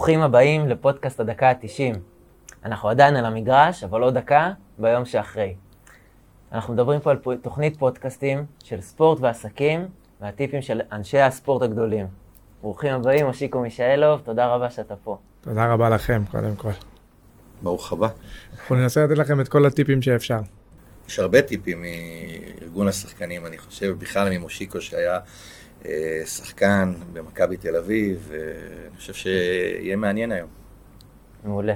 ברוכים הבאים לפודקאסט הדקה ה-90. אנחנו עדיין על המגרש, אבל עוד דקה ביום שאחרי. אנחנו מדברים פה על תוכנית פודקאסטים של ספורט ועסקים, והטיפים של אנשי הספורט הגדולים. ברוכים הבאים, מושיקו מישאלוב, תודה רבה שאתה פה. תודה רבה לכם, קודם כל. ברוך הבא. אנחנו ננסה לתת לכם את כל הטיפים שאפשר. יש הרבה טיפים מארגון השחקנים, אני חושב, בכלל ממושיקו שהיה שחקן במכבי תל אביב, אני חושב שיהיה מעניין היום. מעולה.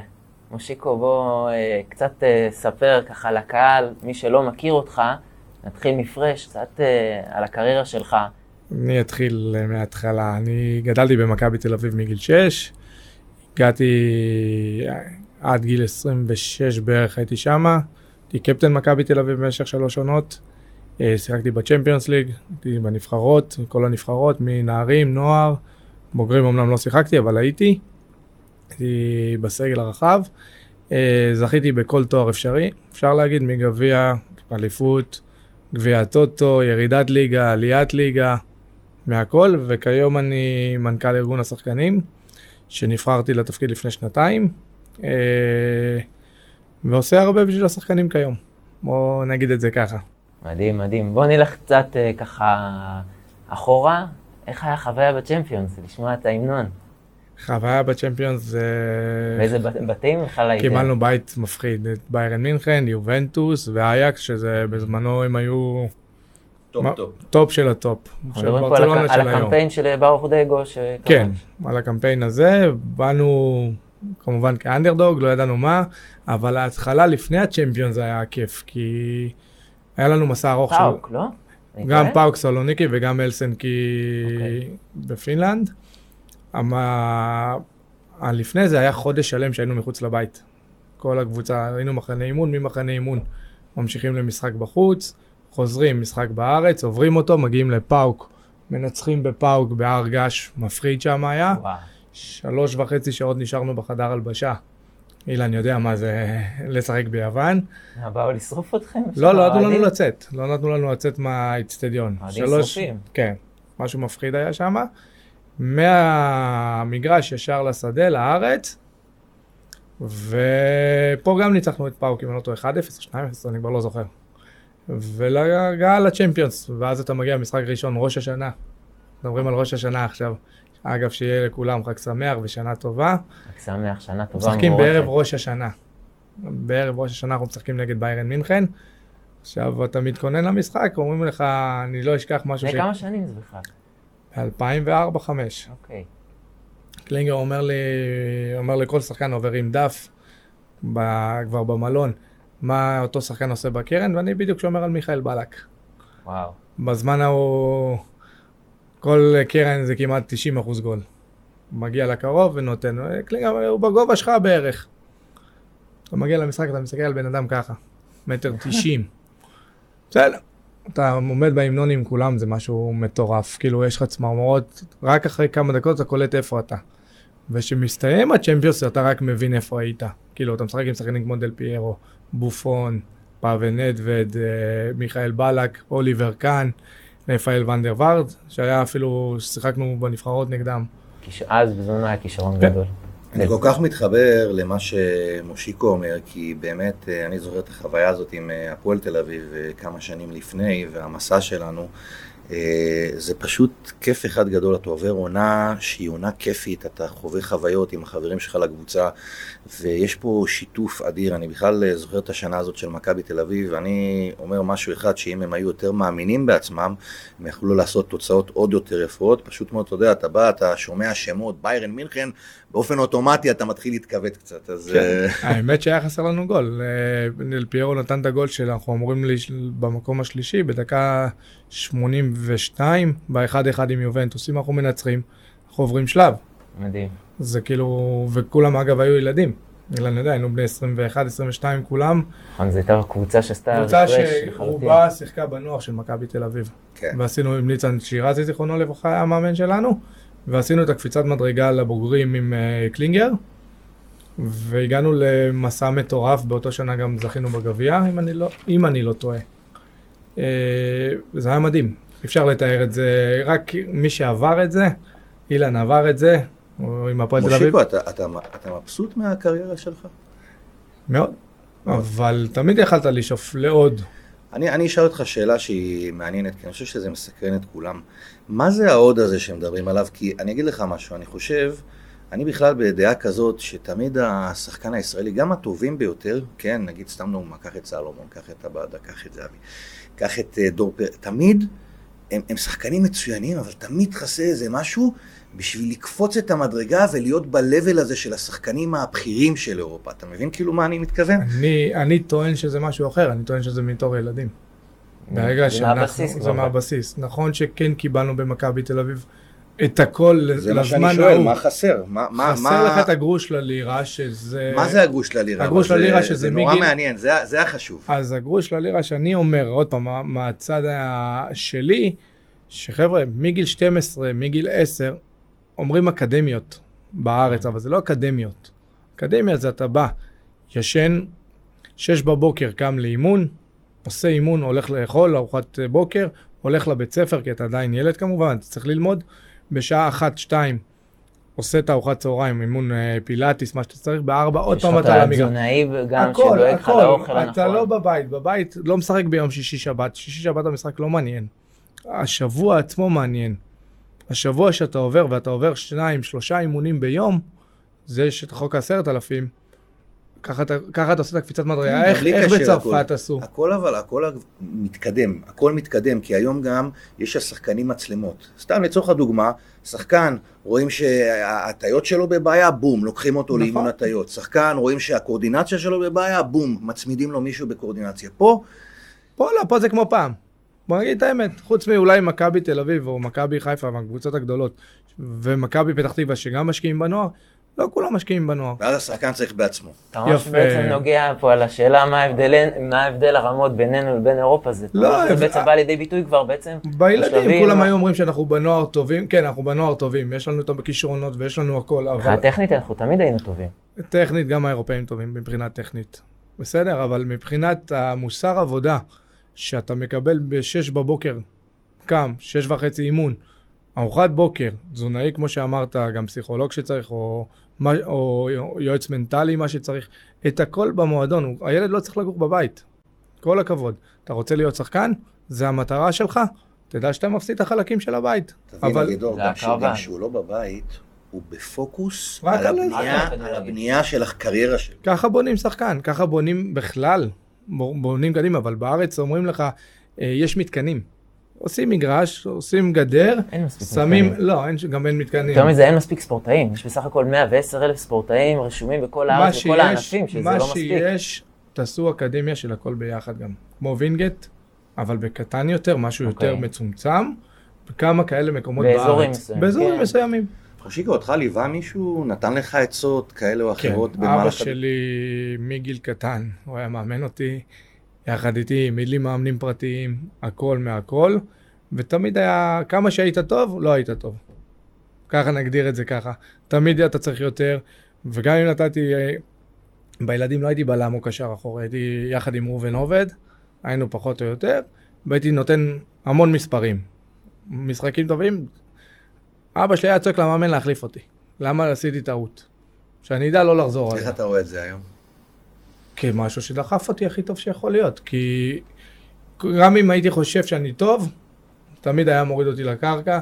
מושיקו, בוא קצת ספר ככה לקהל, מי שלא מכיר אותך, נתחיל מפרש קצת על הקריירה שלך. אני אתחיל מההתחלה. אני גדלתי במכבי תל אביב מגיל 6, הגעתי עד גיל 26 בערך, הייתי שמה, הייתי קפטן מכבי תל אביב במשך 3 עונות, שיחקתי בצ'מפיונס ליג, הייתי בנבחרות, כל הנבחרות, מנערים, נוער, בוגרים אמנם לא שיחקתי, אבל הייתי בסגל הרחב, זכיתי בכל תואר אפשרי, אפשר להגיד מגביע, אליפות, גביע טוטו, ירידת ליגה, עליית ליגה, מהכל, וכיום אני מנכ"ל ארגון השחקנים, שנבחרתי לתפקיד לפני 2 ועושה הרבה בשביל השחקנים כיום, בוא נגיד את זה ככה. מדהים, מדהים. בוא נלך קצת ככה אחורה. איך היה חוויה בצ'מפיונס? לשמוע את ההמנון. חוויה בצ'מפיונס זה... באיזה בתים? קיבלנו בית מפחיד. את ביירן מינכן, יובנטוס ואייקס, שזה בזמנו הם היו... טופ של הטופ. מדברים פה על הקמפיין של ברוך דגו ש... כן, על הקמפיין הזה. באנו כמובן כאנדרדוג, לא ידענו מה, אבל ההתחלה לפני הצ'מפיונס היה כיף, כי... היה לנו מסע ארוך של... PAOK, לא? גם PAOK סלוניקי וגם אלסנקי בפינלנד. לפני זה היה חודש שלם שהיינו מחוץ לבית. כל הקבוצה, היינו מחנה אימון, ממחנה אימון. ממשיכים למשחק בחוץ, חוזרים משחק בארץ, עוברים אותו, מגיעים לפאוק. מנצחים בפאוק, בהר געש, מפחיד שם היה. 3.5 שעות נשארנו בחדר הלבשה. אילן יודע מה זה לשחק ביוון. באו לשרוף אתכם? לא נתנו לנו לצאת. לא נתנו לנו לצאת מהאצטדיון. עדים שרופים. כן, משהו מפחיד היה שם. מהמגרש ישר לשדה, לארץ. ופה גם ניצחנו את PAOK, אם לא טועה 1-0 או 2-0, אני כבר לא זוכר. ולהגעה לצ'מפיונס, ואז אתה מגיע למשחק ראשון, ראש השנה. מדברים על ראש השנה עכשיו. אגב, שיהיה לכולם חג שמח ושנה טובה. חג שמח, שנה טובה. משחקים בערב ראש השנה. בערב ראש השנה אנחנו משחקים נגד ביירן מינכן. עכשיו אתה מתכונן למשחק, אומרים לך, אני לא אשכח משהו ש... כמה שנים זה בכלל? 2004-2005. אוקיי. קלינגר אומר לכל שחקן עובר עם דף, כבר במלון, מה אותו שחקן עושה בקרן, ואני בדיוק שומר על מיכאל בלק. וואו. בזמן ההוא... כל קרן זה כמעט 90% גול. מגיע לקרוב ונותן, הוא בגובה שלך בערך. אתה מגיע למשחק, אתה מסתכל על בן אדם ככה, 1.90 מטר. בסדר, אתה עומד בהמנון עם כולם, זה משהו מטורף. כאילו, יש לך צמרמורות, רק אחרי כמה דקות אתה קולט איפה אתה. ושמסתיים הצ'מפיונס, אתה רק מבין איפה היית. כאילו, אתה משחק עם שחקנים כמו דל פיירו, בופון, פאוול נדווד, מיכאל בלק, אוליבר קאן, לפייל ונדר ורד, שהיה אפילו, שיחקנו בנבחרות נגדם. אז בזמן היה כישרון גדול. אני כל כך מתחבר למה שמושיקו אומר, כי באמת אני זוכר את החוויה הזאת עם הפועל תל אביב כמה שנים לפני, והמסע שלנו, זה פשוט כיף אחד גדול, אתה עובר עונה שהיא עונה כיפית, אתה חווה חוויות עם החברים שלך לקבוצה, ויש פה שיתוף אדיר. אני בכלל זוכר את השנה הזאת של מכבי תל אביב, ואני אומר משהו אחד, שאם הם היו יותר מאמינים בעצמם, הם יכלו לעשות תוצאות עוד יותר יפות. פשוט מאוד, אתה יודע, אתה בא, אתה שומע שמות, ביירן מינכן, באופן אוטומטי אתה מתחיל להתכבד קצת. האמת שהיה חסר לנו גול, דל פיירו נתן את הגול שאנחנו אמורים במקום השלישי, בדקה 82, ב-1-1 עם יובנטוס, אם אנחנו מנצחים, אנחנו עוברים שלב. מדהים. זה כאילו, וכולם אגב היו ילדים, אני יודע, היינו בני 21, 22 כולם. זה הייתה קבוצה שעשתה... קבוצה שרובה שיחקה בנוער של מכבי תל אביב. ועשינו עם ניצן שירזי, זיכרונו לברכה, המאמן שלנו, ועשינו את הקפיצת מדרגה לבוגרים עם קלינגר, והגענו למסע מטורף, באותו שנה גם זכינו בגביע, אם אני לא טועה. זה היה מדהים, אפשר לתאר את זה, רק מי שעבר את זה, אילן עבר את זה, או עם הפועל תל אביב. מושיקו, אתה מבסוט מהקריירה שלך? מאוד, אבל תמיד יכלת לשאוף לעוד. אני אשאל אותך שאלה שהיא מעניינת, כי אני חושב שזה מסקרן את כולם. מה זה העוד הזה שמדברים עליו? כי אני אגיד לך משהו, אני חושב, אני בכלל בדעה כזאת שתמיד השחקן הישראלי, גם הטובים ביותר, כן, נגיד סתם נאומה, קח את סלומון, קח את הבאדה, קח את זאבי, קח את דור פרק, תמיד הם שחקנים מצוינים, אבל תמיד חסר איזה משהו בשביל לקפוץ את המדרגה ולהיות בלבל הזה של השחקנים הבכירים של אירופה. אתה מבין כאילו מה אני מתכוון? אני טוען שזה משהו אחר, אני טוען שזה מתור ילדים. ברגע שאנחנו, זה מהבסיס. נכון שכן קיבלנו במכבי תל אביב את הכל לזמן ההוא. זה מה שאני שואל, מה חסר? חסר לך את הגרוש ללירה שזה... מה זה הגרוש ללירה? הגרוש ללירה שזה מגיל... זה נורא מעניין, זה החשוב. אז הגרוש ללירה שאני אומר, עוד פעם, מהצד שלי, שחבר'ה, מגיל 12, מגיל 10, אומרים אקדמיות בארץ, אבל זה לא אקדמיות. אקדמיה זה אתה בא, ישן, 6 בבוקר קם לאימון, עושה אימון, הולך לאכול, ארוחת בוקר, הולך לבית ספר, כי אתה עדיין ילד כמובן, אתה צריך ללמוד. בשעה 1-2 עושה את ארוחת צהריים, אימון פילאטיס, מה שאתה צריך, ב4 עוד פעם אתה על המגרש. הכל, הכל, אתה לא בבית, בבית לא משחק ביום שישי-שבת, שישי-שבת המשחק לא מעניין. השבוע עצמו מעניין. השבוע שאתה עובר, ואתה עובר 2-3 אימונים ביום, זה שאתה חוק 10,000, ככה אתה עושה את הקפיצת מדרגה, איך בצרפת עשו? הכל אבל, הכל מתקדם, הכל מתקדם, כי היום גם יש השחקנים מצלמות. סתם לצורך הדוגמה, שחקן, רואים שההטיות שלו בבעיה, בום, לוקחים אותו לאימון הטיות. שחקן, רואים שהקורדינציה שלו בבעיה, בום, מצמידים לו מישהו בקורדינציה. פה לא, פה זה כמו פעם. בוא נגיד את האמת, חוץ מאולי מכבי תל אביב או מכבי חיפה, מהקבוצות הגדולות, ומכבי פתח תקווה שגם משקיעים בנוער, לא כולם משקיעים בנוער. ואז השחקן צריך בעצמו. אתה אומר שבעצם נוגע פה על השאלה מה ההבדל הרמות בינינו לבין אירופה, זה בעצם בא לידי ביטוי כבר בעצם. בילדים כולם היו אומרים שאנחנו בנוער טובים, כן, אנחנו בנוער טובים, יש לנו את הכישרונות ויש לנו הכל, אבל... הטכנית אנחנו תמיד היינו טובים. טכנית, גם האירופאים טובים מבחינה טכנית. בסדר, אבל מבחינת המוסר עבודה שאתה מקבל ב-6 בבוקר, קם, 6:30 אימון, ארוחת בוקר, תזונאי, כמו שאמרת, גם פסיכולוג שצריך, או יועץ מנטלי, מה שצריך, את הכל במועדון. הילד לא צריך לגור בבית. כל הכבוד. אתה רוצה להיות שחקן? זה המטרה שלך. תדע שאתה מפסיד את החלקים של הבית. תבין, אבידור, גם שהוא לא בבית, הוא בפוקוס על הבנייה של הקריירה שלו. ככה בונים שחקן, ככה בונים בכלל. בונים גדים, אבל בארץ אומרים לך, יש מתקנים. עושים מגרש, עושים גדר, שמים, לא, גם אין מתקנים. יותר מזה, אין מספיק ספורטאים. יש בסך הכל 110,000 ספורטאים רשומים בכל הארץ, בכל הענפים, שזה לא מספיק. מה שיש, תעשו אקדמיה של הכל ביחד גם. כמו וינגט, אבל בקטן יותר, משהו יותר מצומצם, וכמה כאלה מקומות בארץ. באזורים מסוימים. חושיקו, אותך ליווה מישהו, נתן לך עצות כאלה או אחרות? כן, אבא שלי מגיל קטן, הוא היה מאמן אותי, יחד איתי, העמיד לי מאמנים פרטיים, הכל מהכל, ותמיד היה, כמה שהיית טוב, לא היית טוב. ככה נגדיר את זה ככה. תמיד אתה צריך יותר, וגם אם נתתי, בילדים לא הייתי בלם או קשר אחורי, הייתי יחד עם ראובן עובד, היינו פחות או יותר, והייתי נותן המון מספרים. משחקים טובים, אבא שלי היה צועק למאמן להחליף אותי. למה עשיתי טעות? שאני יודע לא לחזור על זה. איך אתה רואה את זה היום? כמשהו שדחף אותי הכי טוב שיכול להיות. כי גם אם הייתי חושב שאני טוב, תמיד היה מוריד אותי לקרקע,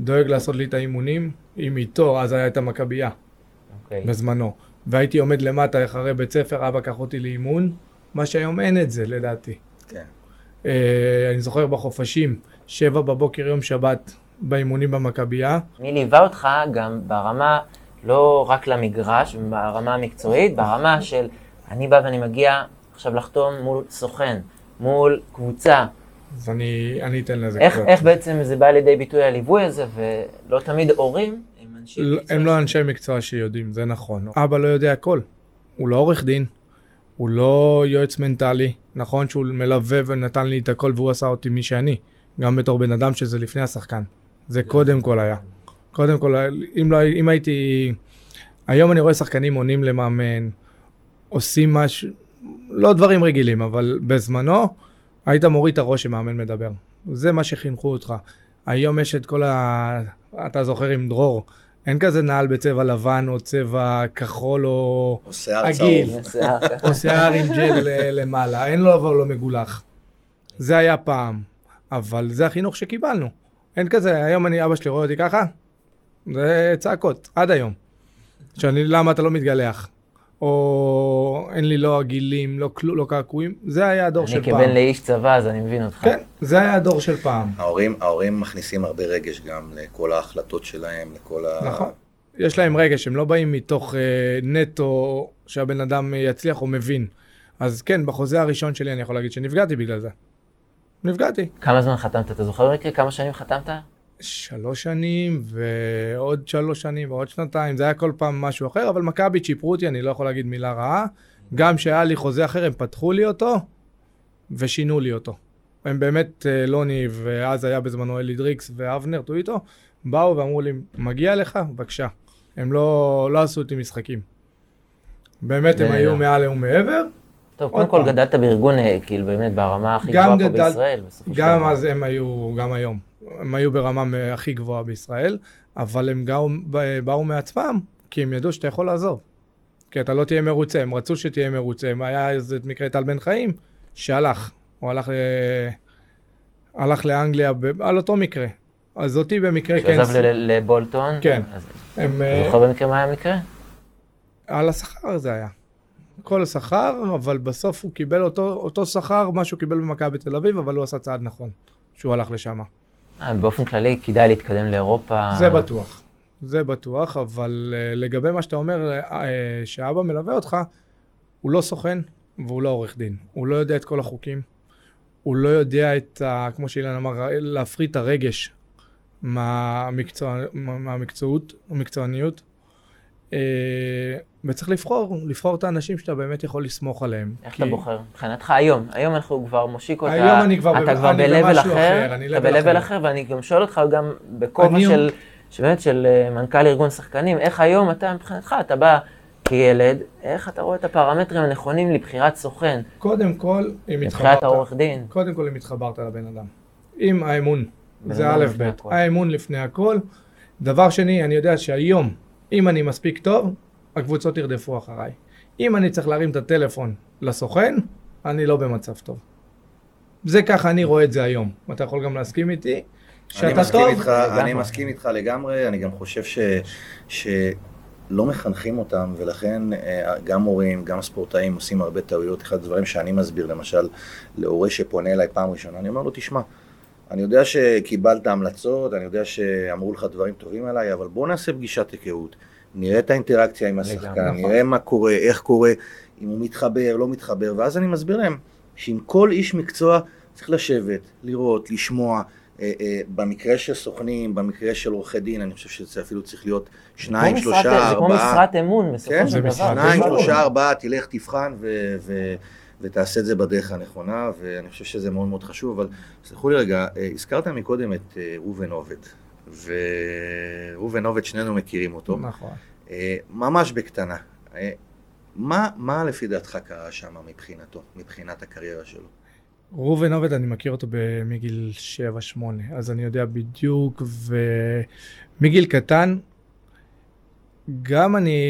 דואג לעשות לי את האימונים, אם איתו, אז היה את המכבייה. בזמנו. והייתי עומד למטה אחרי בית ספר, אבא קח אותי לאימון, מה שהיום אין את זה, לדעתי. כן. אני זוכר בחופשים, 7 בבוקר יום שבת, באימונים במכבייה. מי ליווה אותך גם ברמה, לא רק למגרש, ברמה המקצועית, ברמה של אני בא ואני מגיע עכשיו לחתום מול סוכן, מול קבוצה. אז אני אתן לזה קצת. איך בעצם זה בא לידי ביטוי הליווי הזה, ולא תמיד הורים הם אנשי מקצוע? הם לא אנשי מקצוע שיודעים, זה נכון. אבא לא יודע הכל, הוא לא עורך דין, הוא לא יועץ מנטלי, נכון שהוא מלווה ונתן לי את הכל והוא עשה אותי מי שאני, גם בתור בן אדם שזה לפני השחקן. זה קודם כל היה. קודם כל, אם הייתי... היום אני רואה שחקנים עונים למאמן, עושים משהו, לא דברים רגילים, אבל בזמנו היית מוריד את הראש שמאמן מדבר. זה מה שחינכו אותך. היום יש את כל ה... אתה זוכר עם דרור, אין כזה נעל בצבע לבן או צבע כחול או עגיל. או שיער עם ג'ל למעלה. אין לו אבל לא מגולח. זה היה פעם. אבל זה החינוך שקיבלנו. אין כזה, היום אני, אבא שלי רואה אותי ככה. זה צעקות, עד היום. שאני, למה אתה לא מתגלח? או אין לי לא עגילים, לא קעקועים. זה היה הדור של פעם. אני כבן לאיש צבא, אז אני מבין אותך. כן, זה היה הדור של פעם. ההורים מכניסים הרבה רגש גם לכל ההחלטות שלהם, לכל ה... נכון. יש להם רגש, הם לא באים מתוך נטו שהבן אדם יצליח או מבין. אז כן, בחוזה הראשון שלי אני יכול להגיד שנפגעתי בגלל זה. נפגעתי. כמה זמן חתמת? אתה זוכר רק כמה שנים חתמת? 3 שנים ועוד 3 שנים ועוד 2 שנים, זה היה כל פעם משהו אחר, אבל מכבי צ'יפרו אותי, אני לא יכול להגיד מילה רעה, גם שהיה לי חוזה אחר, הם פתחו לי אותו ושינו לי אותו. הם באמת, לוני ואז היה בזמנו אלי דריקס ואבנר, תהיו איתו, באו ואמרו לי, מגיע לך? בבקשה. הם לא עשו אותי משחקים. באמת הם היו מעל ומעבר. טוב, קודם כל גדלת בארגון, כאילו באמת ברמה הכי גבוהה פה בישראל. גם אז הם היו, גם היום. הם היו ברמה הכי גבוהה בישראל, אבל הם גם באו מעצמם, כי הם ידעו שאתה יכול לעזוב. כי אתה לא תהיה מרוצה, הם רצו שתהיה מרוצה. היה איזה מקרה טל בן חיים שהלך, הוא הלך לאנגליה על אותו מקרה. אז אותי במקרה כן... שעזב לבולטון? כן. זוכר במקרה מה היה המקרה? על השכר זה היה. כל השכר, אבל בסוף הוא קיבל אותו שכר, מה שהוא קיבל במכבי בתל אביב, אבל הוא עשה צעד נכון, שהוא הלך לשם. באופן כללי כדאי להתקדם לאירופה. זה בטוח, זה בטוח, אבל לגבי מה שאתה אומר, שאבא מלווה אותך, הוא לא סוכן והוא לא עורך דין. הוא לא יודע את כל החוקים, הוא לא יודע את, כמו שאילן אמר, להפריד את הרגש מהמקצועניות. וצריך לבחור את האנשים שאתה באמת יכול לסמוך עליהם. איך אתה בוחר? מבחינתך היום, אנחנו כבר מושיקו, אתה כבר בלבל אחר, ואני גם שואל אותך גם בכובע של מנכ"ל ארגון שחקנים, איך היום אתה מבחינתך, אתה בא כילד, איך אתה רואה את הפרמטרים הנכונים לבחירת סוכן? קודם כל, אם התחברת לבן אדם. עם האמון, זה א' ב', האמון לפני הכל. דבר שני, אני יודע שהיום, אם אני מספיק טוב, הקבוצות ירדפו אחריי. אם אני צריך להרים את הטלפון לסוכן, אני לא במצב טוב. זה ככה אני רואה את זה היום. אתה יכול גם להסכים איתי שאתה טוב? אני מסכים איתך לגמרי, אני גם חושב שלא מחנכים אותם, ולכן גם מורים, גם ספורטאים עושים הרבה טעויות. אחד הדברים שאני מסביר, למשל, להורה שפונה אליי פעם ראשונה, אני אומר לו, תשמע, אני יודע שקיבלת המלצות, אני יודע שאמרו לך דברים טובים עליי, אבל בוא נעשה פגישת היכרות. נראה את האינטראקציה עם השחקן, נראה מה קורה, איך קורה, אם הוא מתחבר, לא מתחבר, ואז אני מסביר להם שעם כל איש מקצוע צריך לשבת, לראות, לשמוע, במקרה של סוכנים, במקרה של עורכי דין, אני חושב שזה אפילו צריך להיות 2, 3, 4. זה כמו משרת אמון, בסופו של דבר. 2, 3, 4, תלך, תבחן ותעשה את זה בדרך הנכונה, ואני חושב שזה מאוד מאוד חשוב, אבל סלחו לי רגע, הזכרת מקודם את ראובן עובד. ורובן עובד, שנינו מכירים אותו. נכון. ממש בקטנה. מה לפי דעתך קרה שם מבחינתו, מבחינת הקריירה שלו? ראובן עובד, אני מכיר אותו מגיל 7-8, אז אני יודע בדיוק, ומגיל קטן, גם אני,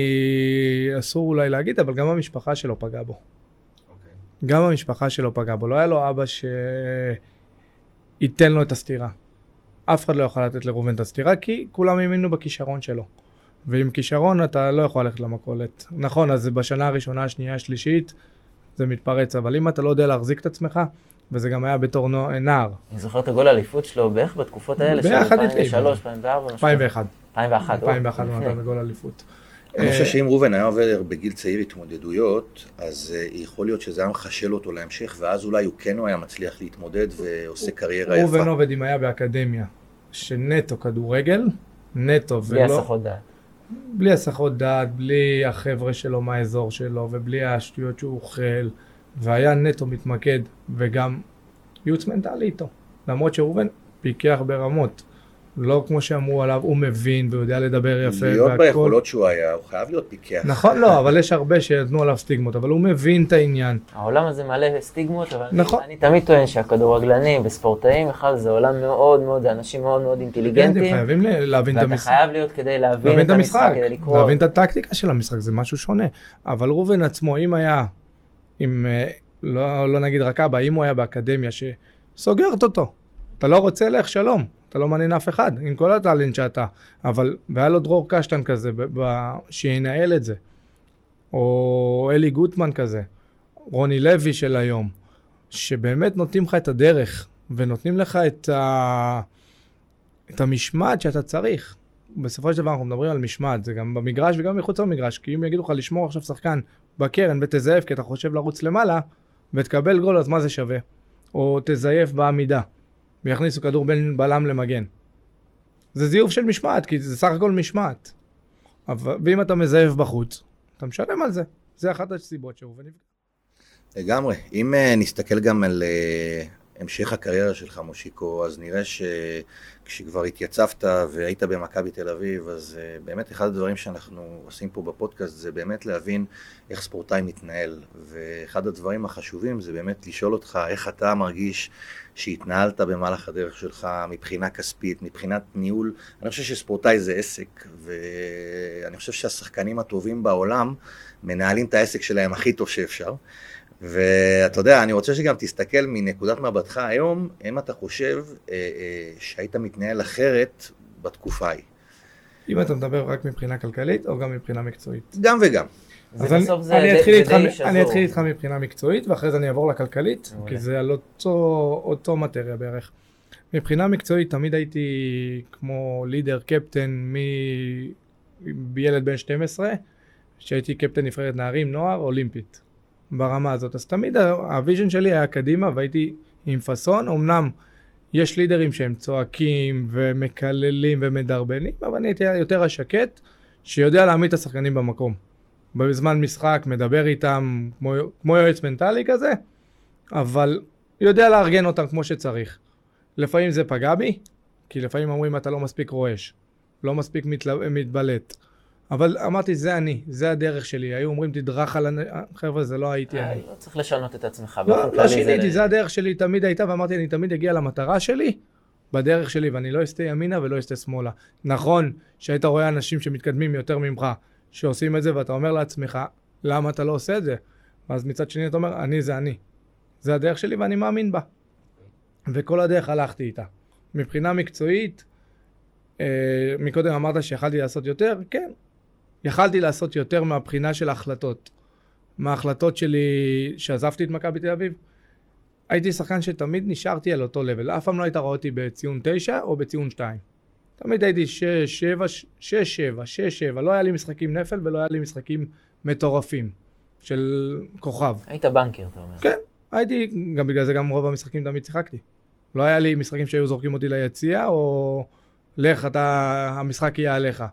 אסור אולי להגיד, אבל גם המשפחה שלו פגעה בו. אוקיי. גם המשפחה שלו פגעה בו. לא היה לו אבא שייתן לו את הסתירה. אף אחד לא יכול לתת לראובן את הסתירה, כי כולם האמינו בכישרון שלו. ועם כישרון אתה לא יכול ללכת למכולת. נכון, אז בשנה הראשונה, השנייה, השלישית, זה מתפרץ. אבל אם אתה לא יודע להחזיק את עצמך, וזה גם היה בתור נער. אני זוכר את הגול האליפות שלו בערך בתקופות האלה, של 2003, 2004, 2001. 2001 הוא נתן בגול האליפות. אני חושב שאם ראובן היה עובר בגיל צעיר התמודדויות, אז יכול להיות שזה היה מחשל אותו להמשך, ואז אולי הוא כן היה מצליח להתמודד ועושה קריירה יפה. ראובן עובד אם היה באקדמיה, שנטו כדורגל, נטו ולא... בלי הסחות דעת. בלי הסחות דעת, בלי החבר'ה שלו מהאזור שלו, ובלי השטויות שהוא אוכל, והיה נטו מתמקד, וגם ייעוץ מנטלי איתו, למרות שראובן פיקח ברמות. לא כמו שאמרו עליו, הוא מבין ויודע לדבר יפה. להיות והכל... ביכולות שהוא היה, הוא חייב להיות פיקח. נכון, לא, אבל יש הרבה שיתנו עליו סטיגמות, אבל הוא מבין את העניין. העולם הזה מלא סטיגמות, אבל נכון. אני תמיד טוען שהכדורגלנים וספורטאים, בכלל זה עולם מאוד מאוד, אנשים מאוד מאוד אינטליגנטים. חייבים להבין את המשחק. ואתה חייב להיות כדי להבין את המשחק, כדי לקרוא. להבין את הטקטיקה של המשחק, זה משהו שונה. אבל רובן עצמו, אם היה, אם, לא נגיד רק אבא, אם הוא היה באקדמיה שסוגרת אותו, אתה לא רוצה לך שלום. אתה לא מעניין אף אחד, עם כל הטלנט שאתה, אבל, והיה לו דרור קשטן כזה, שינהל את זה, או אלי גוטמן כזה, רוני לוי של היום, שבאמת נותנים לך את הדרך, ונותנים לך את המשמעת שאתה צריך. בסופו של דבר אנחנו מדברים על משמעת, זה גם במגרש וגם מחוץ למגרש, כי אם יגידו לך לשמור עכשיו שחקן בקרן ותזייף, כי אתה חושב לרוץ למעלה, ותקבל גול, אז מה זה שווה? או תזייף בעמידה. ויכניסו כדור בין בלם למגן. זה זיוף של משמעת, כי זה סך הכל משמעת. ואם אתה מזייף בחוץ, אתה משלם על זה. זה אחת הסיבות שהוא ונפגע. לגמרי. אם נסתכל גם על המשך הקריירה שלך, מושיקו, אז נראה שכשכבר התייצבת והיית במכבי תל אביב, אז באמת אחד הדברים שאנחנו עושים פה בפודקאסט, זה באמת להבין איך ספורטאי מתנהל. ואחד הדברים החשובים זה באמת לשאול אותך איך אתה מרגיש שהתנהלת במהלך הדרך שלך מבחינה כספית, מבחינת ניהול. אני חושב שספורטאי זה עסק, ואני חושב שהשחקנים הטובים בעולם מנהלים את העסק שלהם הכי טוב שאפשר. ואתה יודע, אני רוצה שגם תסתכל מנקודת מבטך היום, אם אתה חושב שהיית מתנהל אחרת בתקופה ההיא. אם אתה מדבר רק מבחינה כלכלית או גם מבחינה מקצועית? גם וגם. אז אני אתחיל איתך מבחינה מקצועית, ואחרי זה אני אעבור לכלכלית, כי זה על אותו מטריה בערך. מבחינה מקצועית תמיד הייתי כמו לידר, קפטן, בילד בן 12, שהייתי קפטן נבחרת נערים, נוער, אולימפית. ברמה הזאת. אז תמיד הוויז'ן שלי היה קדימה, והייתי עם פסון. אמנם יש לידרים שהם צועקים ומקללים ומדרבנים, אבל אני הייתי יותר השקט, שיודע להעמיד את השחקנים במקום. בזמן משחק מדבר איתם כמו יועץ מנטלי כזה, אבל יודע לארגן אותם כמו שצריך. לפעמים זה פגע בי, כי לפעמים אומרים אתה לא מספיק רועש, לא מספיק מתבלט. אבל אמרתי, זה אני, זה הדרך שלי. היו אומרים, תדרך על... חבר'ה, זה לא הייתי אני. לא צריך לשנות את עצמך. לא שיניתי, זה הדרך שלי תמיד הייתה, ואמרתי, אני תמיד אגיע למטרה שלי, בדרך שלי, ואני לא אסתה ימינה ולא אסתה שמאלה. נכון שהיית רואה אנשים שמתקדמים יותר ממך, שעושים את זה, ואתה אומר לעצמך, למה אתה לא עושה את זה? אז מצד שני אתה אומר, אני זה אני. זה הדרך שלי ואני מאמין בה. וכל הדרך הלכתי איתה. מבחינה מקצועית, מקודם אמרת שיכלתי לעשות יותר, כן. יכלתי לעשות יותר מהבחינה של ההחלטות. מההחלטות שלי שעזבתי את מכבי תל אביב, הייתי שחקן שתמיד נשארתי על אותו לבל. אף פעם לא הייתה רואה אותי בציון 9 או בציון 2. תמיד הייתי 6, 7, לא היה לי משחקים נפל ולא היה לי משחקים מטורפים של כוכב. היית בנקר, אתה אומר. כן, הייתי, גם בגלל זה גם רוב המשחקים תמיד שיחקתי. לא היה לי משחקים שהיו זורקים אותי ליציאה או לך, אתה, המשחק יהיה עליך.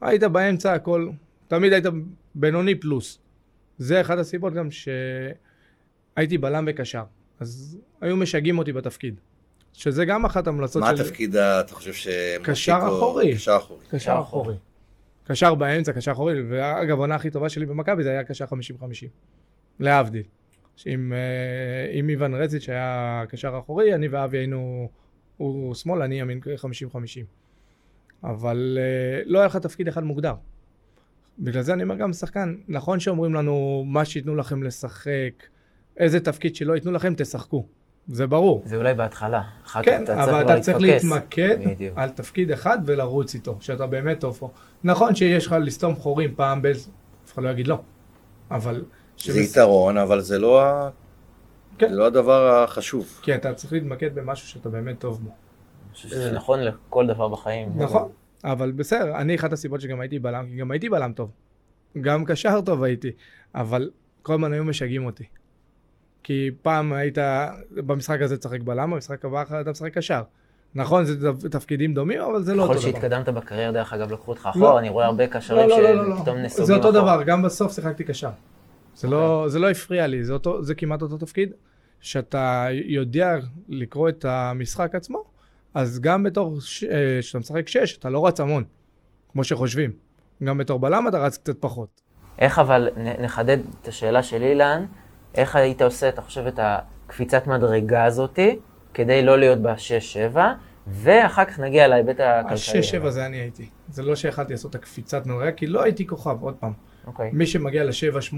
היית באמצע הכל, תמיד היית בינוני פלוס. זה אחת הסיבות גם שהייתי בלם וקשר. אז היו משגעים אותי בתפקיד. שזה גם אחת המלצות שלי. מה התפקיד, אתה חושב שמושיקו... קשר אחורי. קשר אחורי. קשר אחורי. קשר באמצע, קשר אחורי. ואגב, העונה הכי טובה שלי במכבי זה היה קשר 50-50. להבדיל. עם איוון רצית שהיה קשר אחורי, אני ואבי היינו... הוא שמאל, אני ימין 50-50. אבל לא היה לך תפקיד אחד מוגדר. בגלל זה אני אומר גם שחקן, נכון שאומרים לנו מה שיתנו לכם לשחק, איזה תפקיד שלא ייתנו לכם, תשחקו. זה ברור. זה אולי בהתחלה. כן, אבל אתה צריך להתמקד על תפקיד אחד ולרוץ איתו, שאתה באמת טוב פה. נכון שיש לך לסתום חורים פעם באיזה, אף אחד לא יגיד לא. אבל... זה יתרון, אבל זה לא הדבר החשוב. כן, אתה צריך להתמקד במשהו שאתה באמת טוב בו. שזה נכון לכל דבר בחיים. נכון, אבל בסדר, אני אחת הסיבות שגם הייתי בלם, כי גם הייתי בלם טוב. גם קשר טוב הייתי, אבל כל הזמן היו משגעים אותי. כי פעם היית, במשחק הזה צריך בלם, במשחק הבא אתה משחק קשר. נכון, זה תפקידים דומים, אבל זה לא אותו דבר. יכול שהתקדמת בקריירה, דרך אגב, לקחו אותך אחורה, אני רואה הרבה קשרים שפתאום נסוגים אחורה. זה אותו דבר, גם בסוף שיחקתי קשר. זה לא הפריע לי, זה כמעט אותו תפקיד, שאתה יודע לקרוא את המשחק עצמו, אז גם בתור שאתה משחק 6, אתה לא רץ המון, כמו שחושבים. גם בתור בלם אתה רץ קצת פחות. איך אבל, נחדד את השאלה שלי, אילן, איך היית עושה, אתה חושב, את הקפיצת מדרגה הזאת, כדי לא להיות ב-6-7, ואחר כך נגיע להיבט הכלכלי. ה-6-7 זה אני הייתי. זה לא שיכלתי לעשות את הקפיצת מדרגה, כי לא הייתי כוכב, עוד פעם. מי שמגיע ל-7-8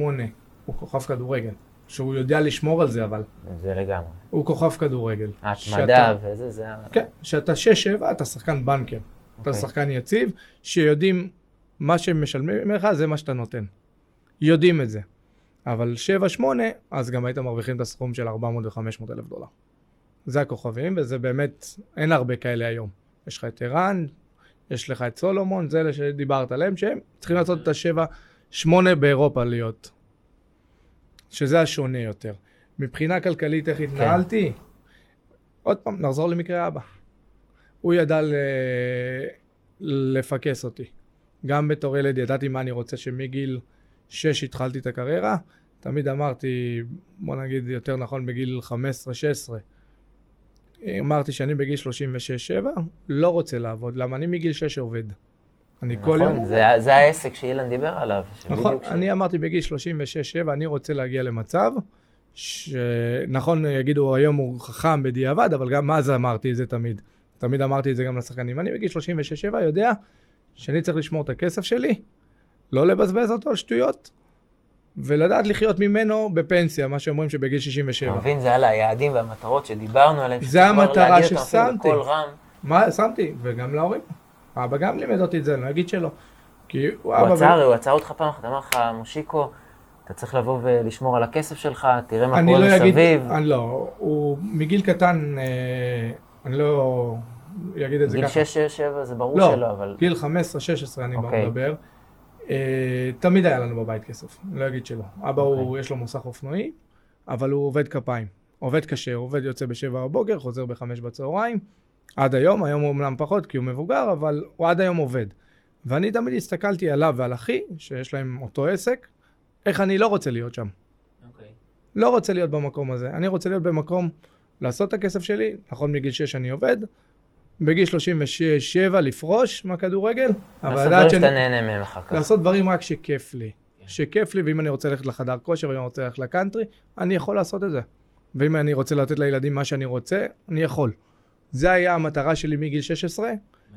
הוא כוכב כדורגל. שהוא יודע לשמור על זה, אבל... זה לגמרי. הוא כוכב כדורגל. ההתמדה וזה, זה... כן, שאתה 6-7, אתה שחקן בנקר. אתה שחקן יציב, שיודעים מה שמשלמים לך, זה מה שאתה נותן. יודעים את זה. אבל 7-8, אז גם הייתם מרוויחים את הסכום של 400 ו-500 אלף דולר. זה הכוכבים, וזה באמת, אין הרבה כאלה היום. יש לך את איראן, יש לך את סולומון, זה אלה שדיברת עליהם, שהם צריכים לעשות את 7-8 באירופה להיות. שזה השונה יותר. מבחינה כלכלית, איך התנהלתי? עוד פעם, נחזור למקרה אבא. הוא ידע לפקס אותי. גם בתור ילד ידעתי מה אני רוצה, שמגיל 6 התחלתי את הקריירה. תמיד אמרתי, בוא נגיד יותר נכון, בגיל 15-16. אמרתי שאני בגיל 36-7 לא רוצה לעבוד. למה? אני מגיל 6 עובד. אני כל יום... זה העסק שאילן דיבר עליו. נכון, אני אמרתי בגיל 36-7, אני רוצה להגיע למצב שנכון, יגידו היום הוא חכם בדיעבד, אבל גם אז אמרתי את זה תמיד. תמיד אמרתי את זה גם לשחקנים. אני בגיל 36-7 יודע שאני צריך לשמור את הכסף שלי, לא לבזבז אותו על שטויות, ולדעת לחיות ממנו בפנסיה, מה שאומרים שבגיל 67. אני מבין, זה על היעדים והמטרות שדיברנו עליהם. זה המטרה ששמתי. מה שמתי? וגם להורים. אבא גם לימד אותי את זה, אני אגיד שלא. הוא עצר אותך פעם, אתה אמר לך, מושיקו, אתה צריך לבוא ולשמור על הכסף שלך, תראה מה קורה מסביב. אני לא, הוא מגיל קטן, אני לא אגיד את זה ככה. גיל 6-7 זה ברור שלא, אבל... לא, גיל 15-16 אני מדבר. תמיד היה לנו בבית כסף, אני לא אגיד שלא. אבא יש לו מוסך אופנועי, אבל הוא עובד כפיים. עובד קשה, עובד יוצא ב7 הבוקר, חוזר ב5 בצהריים. עד היום, היום הוא אמנם פחות כי הוא מבוגר, אבל הוא עד היום עובד. ואני תמיד הסתכלתי עליו ועל אחי, שיש להם אותו עסק, איך אני לא רוצה להיות שם. אוקיי. לא רוצה להיות במקום הזה. אני רוצה להיות במקום לעשות את הכסף שלי, נכון מגיל 6 אני עובד, בגיל 36-7 לפרוש מהכדורגל. לעשות דברים שאתה נהנה מהם אחר כך. לעשות דברים רק שכיף לי. שכיף לי, ואם אני רוצה ללכת לחדר כושר, ואם אני רוצה ללכת לקאנטרי, אני יכול לעשות את זה. ואם אני רוצה לתת לילדים מה שאני רוצה, אני יכול. זה היה המטרה שלי מגיל 16,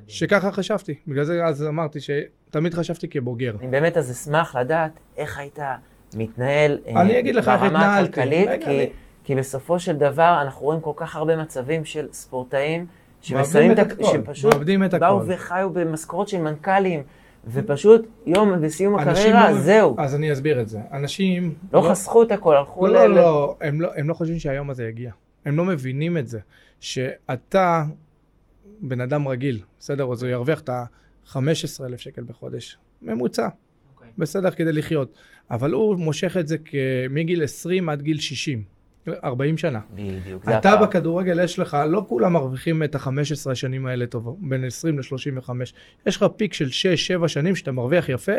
שככה חשבתי. בגלל זה אז אמרתי שתמיד חשבתי כבוגר. אני באמת אז אשמח לדעת איך היית מתנהל ברמה הכלכלית, כי בסופו של דבר אנחנו רואים כל כך הרבה מצבים של ספורטאים, שפשוט באו וחיו במשכורות של מנכ"לים, ופשוט יום בסיום הקריירה, זהו. אז אני אסביר את זה. אנשים... לא חסכו את הכל, הלכו... לא, הם לא חושבים שהיום הזה יגיע. הם לא מבינים את זה. שאתה בן אדם רגיל, בסדר? אז הוא ירוויח את ה-15,000 שקל בחודש, ממוצע, בסדר, כדי לחיות. אבל הוא מושך את זה מגיל 20 עד גיל 60, 40 שנה. בדיוק. אתה בכדורגל יש לך, לא כולם מרוויחים את ה-15 השנים האלה טוב, בין 20 ל-35. יש לך פיק של 6-7 שנים שאתה מרוויח יפה,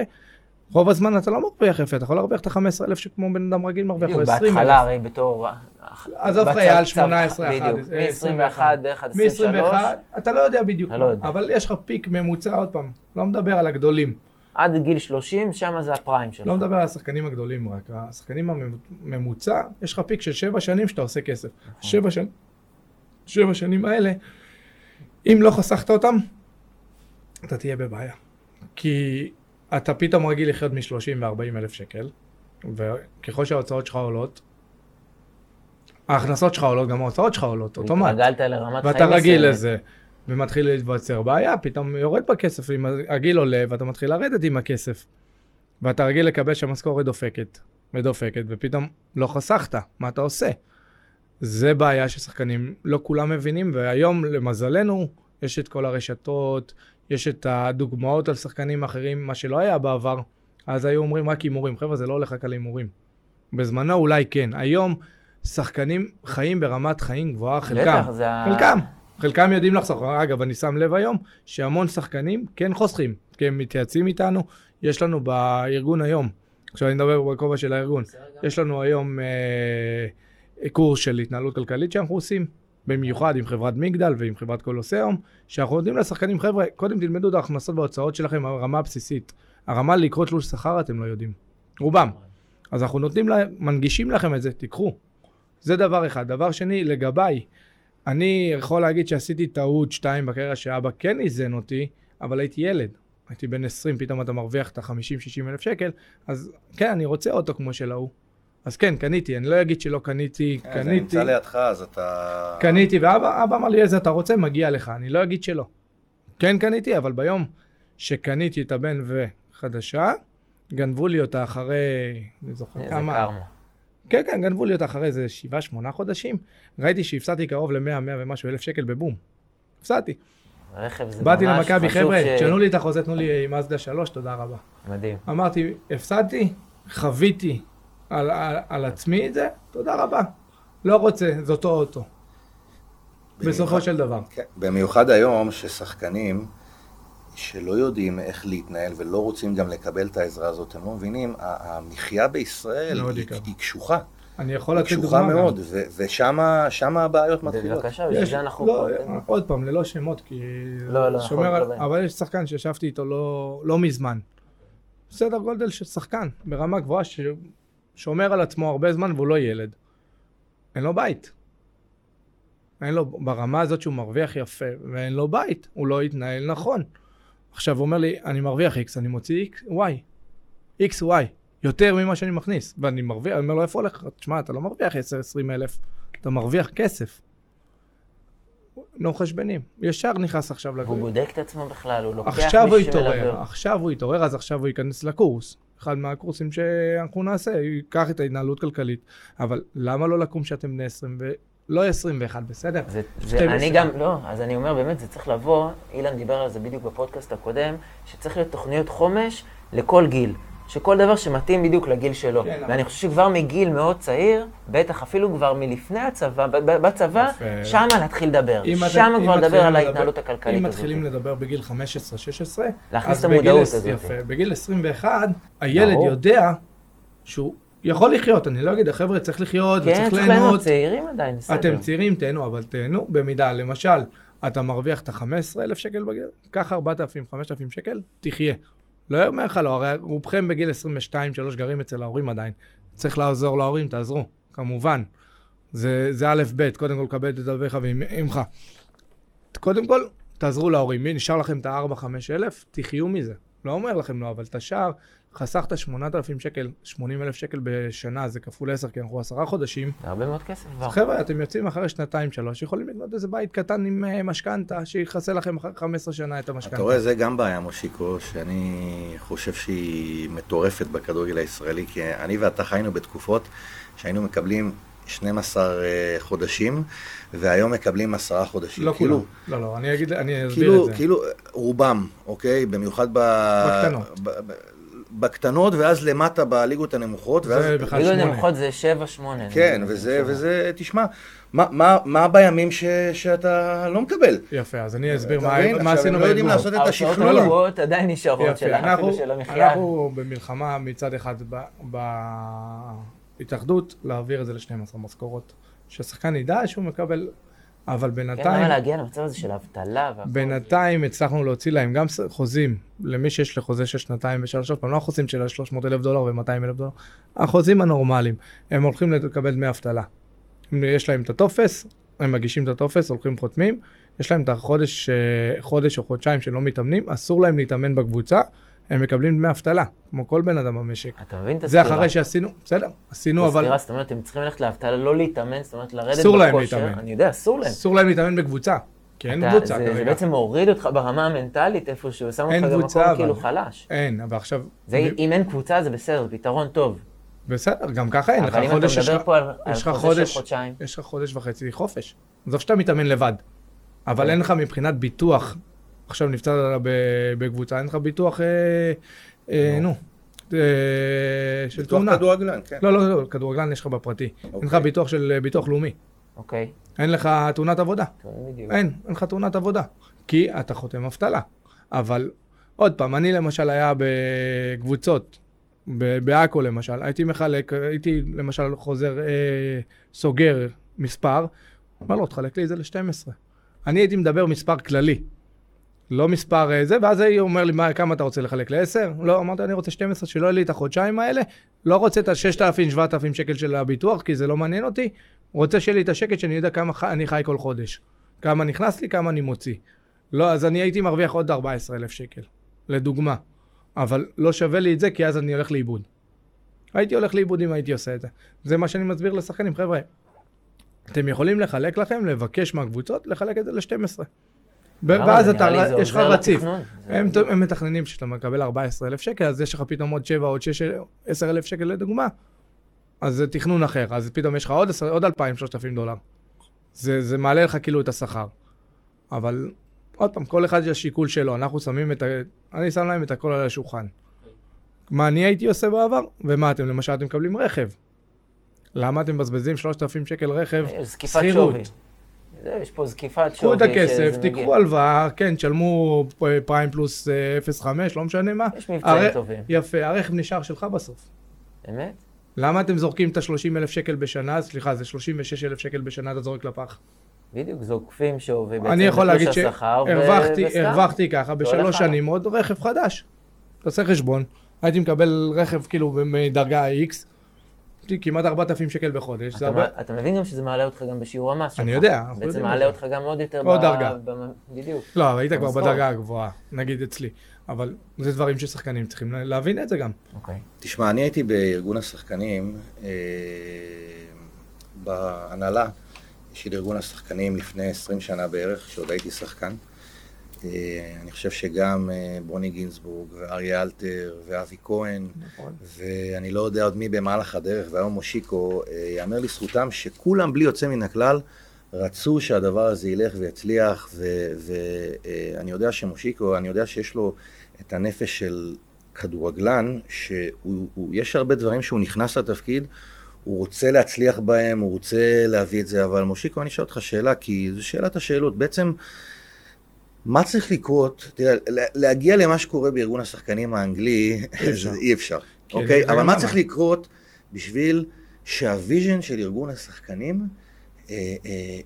רוב הזמן אתה לא מרוויח יפה, אתה יכול להרוויח את ה-15,000 שכמו בן אדם רגיל מרוויח ב-20,000. בהתחלה הרי בתור... אז עוף חייל 18, 21, דרך עד 23. אתה לא יודע בדיוק, אבל יש לך פיק ממוצע, עוד פעם, לא מדבר על הגדולים. עד גיל 30, שם זה הפריים שלך. לא מדבר על השחקנים הגדולים רק, השחקנים הממוצע, יש לך פיק של 7 שנים שאתה עושה כסף. 7 שנים האלה, אם לא חסכת אותם, אתה תהיה בבעיה. כי... אתה פתאום רגיל לחיות מ-30 ו-40,000 שקל, וככל שההוצאות שלך עולות, ההכנסות שלך עולות, גם ההוצאות שלך עולות, אוטומט. התרגלת לרמת חיים. ואתה רגיל לזה, ומתחיל להתבצר בעיה, פתאום יורד בכסף, אם הגיל עולה, ואתה מתחיל לרדת עם הכסף. ואתה רגיל לקבל שהמשכורת דופקת, ודופקת, ופתאום לא חסכת, מה אתה עושה? זה בעיה ששחקנים לא כולם מבינים, והיום למזלנו יש את כל הרשתות, יש את הדוגמאות על שחקנים אחרים, מה שלא היה בעבר, אז היו אומרים רק אימורים. חבר'ה, זה לא הולך רק על אימורים. בזמנו אולי כן. היום שחקנים חיים ברמת חיים גבוהה, חלקם. חלקם יודעים לחסוך. אגב, אני שם לב היום שהמון שחקנים כן חוסכים, כי הם מתייעצים איתנו. יש לנו בארגון היום, עכשיו אני מדבר בכובע של הארגון, יש לנו היום קורס של התנהלות כלכלית שאנחנו עושים. במיוחד עם חברת מיגדל ועם חברת קולוסיאום, שאנחנו יודעים לשחקנים, חבר'ה, קודם תלמדו את ההכנסות וההוצאות שלכם, הרמה הבסיסית. הרמה לקרוא תלוש שכר אתם לא יודעים. רובם. אז אנחנו נותנים להם, מנגישים לכם את זה, תיקחו. זה דבר אחד. דבר שני, לגביי, אני יכול להגיד שעשיתי טעות 2 בקריירה שאבא כן איזן אותי, אבל הייתי ילד. הייתי בן 20, פתאום אתה מרוויח את ה-50-60 אלף שקל, אז כן, אני רוצה אותו כמו של ההוא. אז כן, קניתי, אני לא אגיד שלא קניתי, קניתי. זה נמצא לידך, אז אתה... קניתי, ואבא אמר לי, איזה אתה רוצה, מגיע לך, אני לא אגיד שלא. כן קניתי, אבל ביום שקניתי את הבן וחדשה, גנבו לי אותה אחרי... אני זוכר כמה... איזה קרמה. כן, כן, גנבו לי אותה אחרי איזה 7-8 חודשים. ראיתי שהפסעתי קרוב ל-100-100 ומשהו אלף שקל בבום. הפסעתי. הרכב זה ממש חשוב ש... באתי למכבי, חבר'ה, תשנו לי את החוזה, תנו לי עם מזדה 3, תודה רבה. מדהים. אמרתי, הפסעתי, חוויתי על עצמי את זה, תודה רבה. לא רוצה, זה אותו אוטו. בסופו של דבר. במיוחד היום ששחקנים שלא יודעים איך להתנהל ולא רוצים גם לקבל את העזרה הזאת, הם לא מבינים, המחיה בישראל היא קשוחה. אני יכול לתת דוגמה. קשוחה מאוד, ושם הבעיות מתחילות. בבקשה, שזה אנחנו... עוד פעם, ללא שמות, כי... לא, שומר, אבל יש שחקן שישבתי איתו לא מזמן. בסדר גודל של שחקן, ברמה גבוהה שומר על עצמו הרבה זמן והוא לא ילד. אין לו בית. אין לו, ברמה הזאת שהוא מרוויח יפה, ואין לו בית, הוא לא יתנהל נכון. עכשיו הוא אומר לי, אני מרוויח X, אני מוציא XY, יותר ממה שאני מכניס. ואני מרוויח, אני אומר לו, איפה הולך? תשמע, אתה לא מרוויח 10-20 אלף, אתה מרוויח כסף. לא חשבנים, ישר נכנס עכשיו לגבי. הוא בודק את עצמו בכלל, הוא לוקח מישהו ולעבור. עכשיו הוא יתעורר, אז עכשיו הוא ייכנס לקורס. אחד מהקורסים שאנחנו נעשה, ייקח את ההתנהלות כלכלית. אבל למה לא לקום שאתם בני 20 ולא 21, בסדר? אני גם, לא, אז אני אומר באמת, זה צריך לבוא, אילן דיבר על זה בדיוק בפודקאסט הקודם, שצריך להיות תוכניות חומש לכל גיל. שכל דבר שמתאים בדיוק לגיל שלו. ואני חושב שכבר מגיל מאוד צעיר, בטח אפילו כבר מלפני הצבא, בצבא, שם להתחיל לדבר. שם כבר לדבר על ההתנהלות הכלכלית הזאת. אם מתחילים לדבר בגיל 15-16, להכניס את המודעות הזאת. יפה, בגיל 21, הילד יודע שהוא יכול לחיות. אני לא אגיד, החבר'ה צריך לחיות וצריך ליהנות. כן, צריך ליהנות, צעירים עדיין. אתם צעירים, תהנו, אבל תהנו במידה. למשל, אתה מרוויח את ה-15,000 שקל בגיל, קח 4,000-5,000 שקל, תחיה. לא אומר לך לא, הרי רובכם בגיל 22-3 גרים אצל ההורים עדיין. צריך לעזור להורים, תעזרו, כמובן. זה א' ב', קודם כל כבד את אביך ואמך. קודם כל, תעזרו להורים. מי נשאר לכם את ה-4,000-5,000? תחיו מזה. לא אומר לכם לא, אבל תשאר, חסכת 8,000 שקל, 80,000 שקל בשנה, זה כפול 10, כי אנחנו 10 חודשים. הרבה מאוד כסף. חבר'ה, אתם יוצאים אחרי 2-3, יכולים לקנות איזה בית קטן עם משכנתה, שיחסה לכם 15 שנה את המשכנתה. אתה רואה, זה גם בעיה, מושיקו, שאני חושב שהיא מטורפת בכדורגל הישראלי, כי אני ואתה חיינו בתקופות שהיינו מקבלים 12 חודשים, והיום מקבלים 10 חודשים. לא כולם. לא, אני אגיד, אני אסביר את זה. כאילו, רובם, אוקיי? במיוחד בקטנות. בקטנות, ואז למטה בליגות הנמוכות. ליגות הנמוכות זה 7-8. כן, וזה, תשמע, מה בימים שאתה לא מקבל? יפה, אז אני אסביר מה עשינו. עכשיו, הם לא יודעים לעשות את השכלול. ההוצאות הלוות עדיין נשארות שלה, אפילו של המחיה. אנחנו במלחמה מצד אחד התאחדות, להעביר את זה ל-12 משכורות, שהשחקן ידע שהוא מקבל, אבל בינתיים... כן, למה להגיע למצב הזה של האבטלה? בינתיים הצלחנו להוציא להם גם חוזים, למי שיש לחוזה של 2-3 פעם, לא החוזים של 300,000 דולר ו-200,000 דולר, החוזים הנורמליים, הם הולכים לקבל דמי אבטלה. יש להם את הטופס, הם מגישים את הטופס, הולכים חותמים, יש להם את החודש או חודשיים שלא מתאמנים, אסור להם להתאמן בקבוצה, הם מקבלים דמי אבטלה, כמו כל בן אדם במשק. אתה מבין את הסתירה? זה אחרי שעשינו, בסדר, עשינו אבל... הסתירה, זאת אומרת, אתם צריכים ללכת לאבטלה, לא להתאמן, זאת אומרת, לרדת בכושר. אני יודע, אסור להם. אסור להם להתאמן בקבוצה, כי אין קבוצה. זה בעצם מוריד אותך ברמה המנטלית איפשהו, שם אותך גם מקום כאילו חלש. אין, אבל עכשיו... אם אין קבוצה, זה בסדר, פתרון טוב. בסדר, גם ככה אין. אבל אם אתה מדבר פה על חודש של חודשיים... יש לך חודש וחצי חופש. זו שאתה מתאמן לבד, אבל אין לך מבחינת ביטוח. עכשיו נפצע בקבוצה, אין לך ביטוח, של תאונה. ביטוח כדורגלן, כן. לא, כדורגלן יש לך בפרטי. אין לך ביטוח של ביטוח לאומי. אוקיי. אין לך תאונת עבודה. אין לך תאונת עבודה. כי אתה חותם אבטלה. אבל עוד פעם, אני למשל היה בקבוצות, באקו למשל, הייתי מחלק, הייתי למשל סוגר מספר, אמר לו, תחלק לי את זה ל-12. אני הייתי מדבר מספר כללי, לא מספר זה, ואז הוא אומר לי, מה, כמה אתה רוצה לחלק ל-10? לא, אמרתי, אני רוצה 12, שלא יהיה לי את החודשיים האלה, לא רוצה את ה-6,000-7,000 שקל של הביטוח, כי זה לא מעניין אותי, רוצה שיהיה לי את השקט שאני יודע כמה אני חי כל חודש, כמה נכנס לי, כמה אני מוציא. לא, אז אני הייתי מרוויח עוד 14,000 שקל, לדוגמה, אבל לא שווה לי את זה, כי אז אני הולך לאיבוד. הייתי הולך לאיבוד אם הייתי עושה את זה. זה מה שאני מסביר לשחקנים, חבר'ה. אתם יכולים לחלק לכם, לבקש מהקבוצות, לחלק את זה ל-12. ואז אתה, יש לך רציף. הם מתכננים שאתה מקבל 14,000 שקל, אז יש לך פתאום עוד 7, עוד 6, 10,000 שקל לדוגמה. אז זה תכנון אחר. אז פתאום יש לך עוד 2,000-3,000 דולר. זה מעלה לך כאילו את השכר. אבל עוד פעם, כל אחד יש השיקול שלו. אנחנו שמים את ה... אני שם להם את הכל על השולחן. מה אני הייתי עושה בעבר? ומה אתם? למשל, אתם מקבלים רכב. למה אתם מבזבזים 3,000 שקל רכב? זקיפת שווי. יש פה זקיפת שווי. קחו את הכסף, תיקחו הלוואה, כן, תשלמו פריים פלוס 0.5, לא משנה מה. יש מבצעים טובים. יפה, הרכב נשאר שלך בסוף. באמת? למה אתם זורקים את ה-30,000 שקל בשנה? סליחה, זה 36,000 שקל בשנה, אתה זורק לפח. בדיוק, זוקפים שווי. אני יכול להגיד שהרווחתי ככה בשלוש שנים עוד רכב חדש. תעשה חשבון. הייתי מקבל רכב כאילו מדרגה ה-X, כמעט 4,000 שקל בחודש. אתה מבין גם שזה מעלה אותך גם בשיעור המס. אני יודע. בעצם מעלה אותך גם עוד יותר. עוד דרגה. בדיוק. לא, היית כבר בדרגה הגבוהה, נגיד אצלי. אבל זה דברים ששחקנים צריכים להבין את זה גם. אוקיי. תשמע, אני הייתי בארגון השחקנים, בהנהלה של ארגון השחקנים לפני 20 שנה בערך, שעוד הייתי שחקן. אני חושב שגם ברוני גינזבורג, ואריה אלתר, ואבי כהן, ואני לא יודע עוד מי במהלך הדרך, והיום מושיקו, יאמר לזכותם שכולם בלי יוצא מן הכלל, רצו שהדבר הזה ילך ויצליח, ואני יודע שמושיקו, אני יודע שיש לו את הנפש של כדורגלן, שיש הרבה דברים שהוא נכנס לתפקיד, הוא רוצה להצליח בהם, הוא רוצה להביא את זה, אבל מושיקו, אני אשאל אותך שאלה, כי זו שאלת השאלות, בעצם, מה צריך לקרות? תראה, להגיע למה שקורה בארגון השחקנים האנגלי, זה אי אפשר, אוקיי? אבל מה צריך לקרות בשביל שהוויז'ן של ארגון השחקנים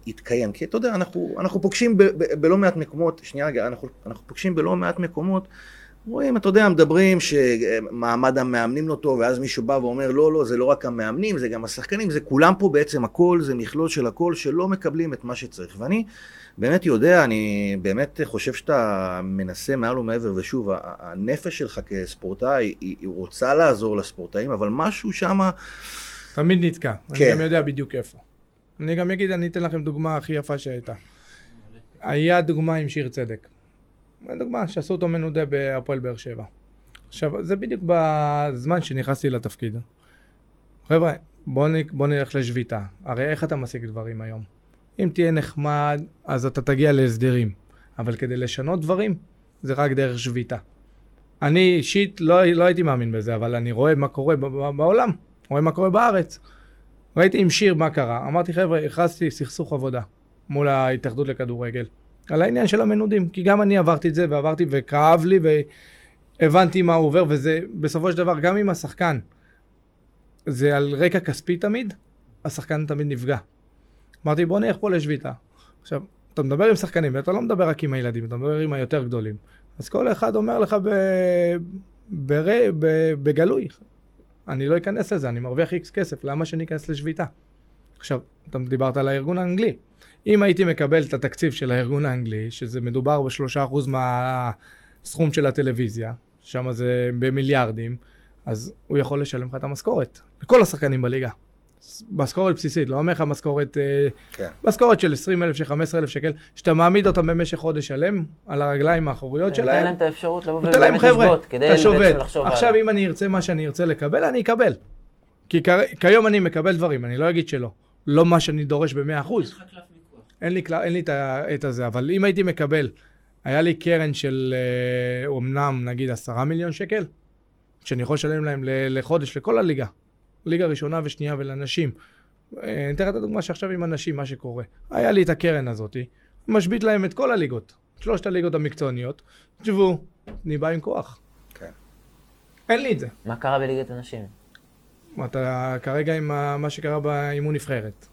יתקיים? כי אתה יודע, אנחנו פוגשים בלא מעט מקומות, שנייה רגע, אנחנו פוגשים בלא מעט מקומות, רואים, אתה יודע, מדברים שמעמד המאמנים לא טוב, ואז מישהו בא ואומר, לא, לא, זה לא רק המאמנים, זה גם השחקנים, זה כולם פה בעצם הכל, זה מכלול של הכל, שלא מקבלים את מה שצריך. ואני באמת יודע, אני באמת חושב שאתה מנסה מעל ומעבר, ושוב, הנפש שלך כספורטאי, היא רוצה לעזור לספורטאים, אבל משהו שמה... תמיד נתקע, אני גם יודע בדיוק איפה. אני גם אגיד, אני אתן לכם דוגמה הכי יפה שהייתה. היה דוגמה עם שיר צדק. דוגמה, שעשו אותו מנודה בהפועל באר שבע. עכשיו, זה בדיוק בזמן שנכנסתי לתפקיד. חבר'ה, בוא נלך לשביתה. הרי איך אתה משיג דברים היום? אם תהיה נחמד, אז אתה תגיע להסדרים. אבל כדי לשנות דברים, זה רק דרך שביתה. אני אישית לא הייתי מאמין בזה, אבל אני רואה מה קורה בעולם, רואה מה קורה בארץ. ראיתי עם שיר מה קרה. אמרתי, חבר'ה, הכרזתי סכסוך עבודה מול ההתאחדות לכדורגל. על העניין של המנודים, כי גם אני עברתי את זה ועברתי וכאב לי והבנתי מה הוא עובר, וזה בסופו של דבר גם עם השחקן, זה על רקע כספי תמיד, השחקן תמיד נפגע. אמרתי בוא נלך פה לשביתה. עכשיו, אתה מדבר עם שחקנים ואתה לא מדבר רק עם הילדים, אתה מדבר עם היותר גדולים, אז כל אחד אומר לך בגלוי, אני לא אכנס לזה, אני מרוויח X כסף, למה שאני אכנס לשביתה? עכשיו, אתה דיברת על הארגון האנגלי. אם הייתי מקבל את התקציב של הארגון האנגלי, שזה מדובר ב3% מהסכום של הטלוויזיה, שם זה במיליארדים, אז הוא יכול לשלם לך את המשכורת. לכל השחקנים בליגה. משכורת בסיסית, לא אומר לך משכורת, משכורת של 20,000, של 15,000 שקל, שאתה מעמיד אותם במשך חודש שלם, על הרגליים האחוריות שלהם. נותן להם את האפשרות לבוא ולהמת לשבות, כדי בעצם לחשוב עליו. עכשיו, אם אני ארצה מה שאני ארצה לקבל, אני אקבל. כי כיום אני מקבל דברים, אני לא אגיד שלא. לא מה שאני דורש ב-100%. אין לי את הזה, אבל אם הייתי מקבל, היה לי קרן של אומנם נגיד 10 מיליון שקל, שאני יכול לשלם להם לחודש, לכל הליגה, ליגה ראשונה ושנייה ולנשים. נתן את הדוגמה שעכשיו עם הנשים, מה שקורה. היה לי את הקרן הזאת, משבית להם את כל הליגות, 3 הליגות המקצועניות, תשבו, אני בא עם כוח. כן. אין לי את זה. מה קרה בליגת הנשים? אתה כרגע עם מה שקרה באימון נבחרת.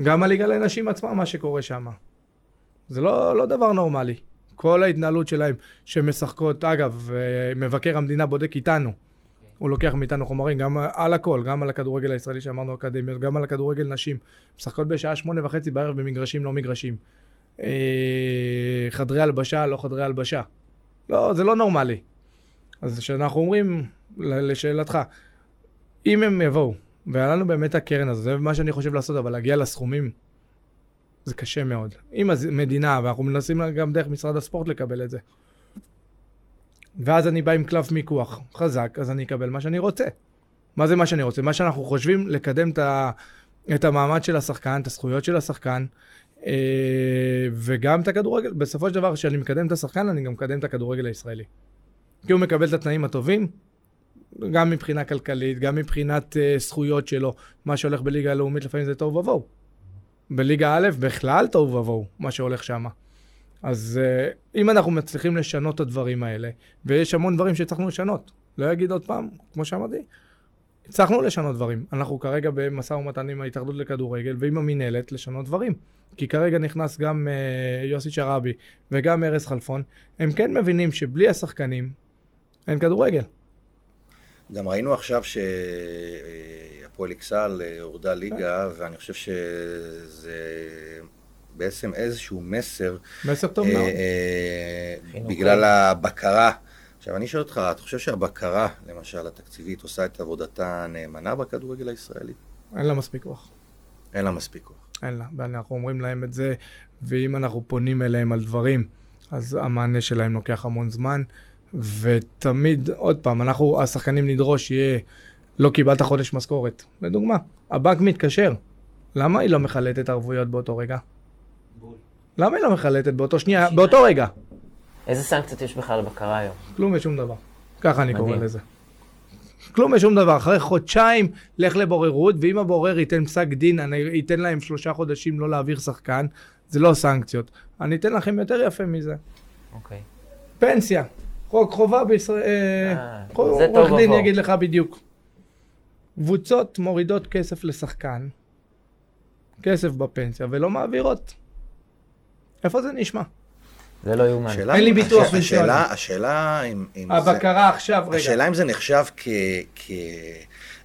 גם הליגה לנשים עצמה, מה שקורה שם. זה לא דבר נורמלי. כל ההתנהלות שלהם שמשחקות, אגב, מבקר המדינה בודק איתנו. הוא לוקח מאיתנו חומרים, גם על הכל, גם על הכדורגל הישראלי שאמרנו אקדמיות, גם על הכדורגל נשים. משחקות בשעה 8:30 בערב במגרשים, לא מגרשים. חדרי הלבשה, לא חדרי הלבשה. לא, זה לא נורמלי. אז שאנחנו אומרים, לשאלתך, אם הם יבואו, והיה לנו באמת הקרן הזו, זה מה שאני חושב לעשות, אבל להגיע לסכומים, זה קשה מאוד. אם המדינה, ואנחנו מנסים גם דרך משרד הספורט לקבל את זה. ואז אני בא עם קלף מיקוח חזק, אז אני אקבל מה שאני רוצה. מה זה מה שאני רוצה? מה שאנחנו חושבים לקדם את המעמד של השחקן, את הזכויות של השחקן, וגם את הכדורגל. בסופו של דבר, כשאני מקדם את השחקן, אני גם מקדם את הכדורגל הישראלי. כי הוא מקבל את התנאים הטובים, גם מבחינה כלכלית, גם מבחינת זכויות שלו. מה שהולך בליגה הלאומית, לפעמים זה טוב ובואו. בליגה א', בכלל טוב ובואו, מה שהולך שמה. אז אם אנחנו מצליחים לשנות את הדברים האלה, ויש המון דברים שצריכנו לשנות, לא אגיד עוד פעם, כמו שאמרתי, צריכנו לשנות דברים. אנחנו כרגע במשא ומתן עם ההתאחדות לכדורגל, ועם המנהלת לשנות דברים. כי כרגע נכנס גם יוסי שרבי וגם ארז חלפון, הם כן מבינים שבלי השחקנים אין כדורגל. גם ראינו עכשיו שהפועל אקסל הורדה ליגה, ואני חושב שזה בעצם איזשהו מסר. מסר טוב מאוד. בגלל הבקרה. עכשיו אני שואל אותך, אתה חושב שהבקרה, למשל התקציבית, עושה את עבודתה נאמנה בכדורגל הישראלי? אין לה מספיק כוח. אין לה מספיק כוח. אין לה, ואנחנו אומרים להם את זה, ואם אנחנו פונים אליהם על דברים, אז המענה שלהם לוקח המון זמן, ותמיד, עוד פעם, אנחנו, השחקנים נדרוש שיהיה, לא קיבלת חודש משכורת. לדוגמה, הבנק מתקשר. למה היא לא מחלטת ערבויות באותו רגע? למה היא לא מחלטת באותו שנייה, באותו רגע? איזה סנקציות יש בכלל בקרה היום? כלום ושום דבר. ככה אני קורא לזה. כלום ושום דבר. אחרי חודשיים, לך לבוררות, ואם הבורר ייתן פסק דין, אני ייתן להם 3 חודשים לא להעביר שחקן, זה לא סנקציות. אני אתן לכם יותר יפה מזה. אוקיי. פנסיה. חוק חובה בישראל, עורך דין יגיד לך בדיוק. קבוצות מורידות כסף לשחקן, כסף בפנסיה, ולא מעבירות. איפה זה נשמע? זה לא יומן. אין לי ביטוח בשביל. השאלה אם זה... הבקרה עכשיו, רגע. השאלה אם זה נחשב כ...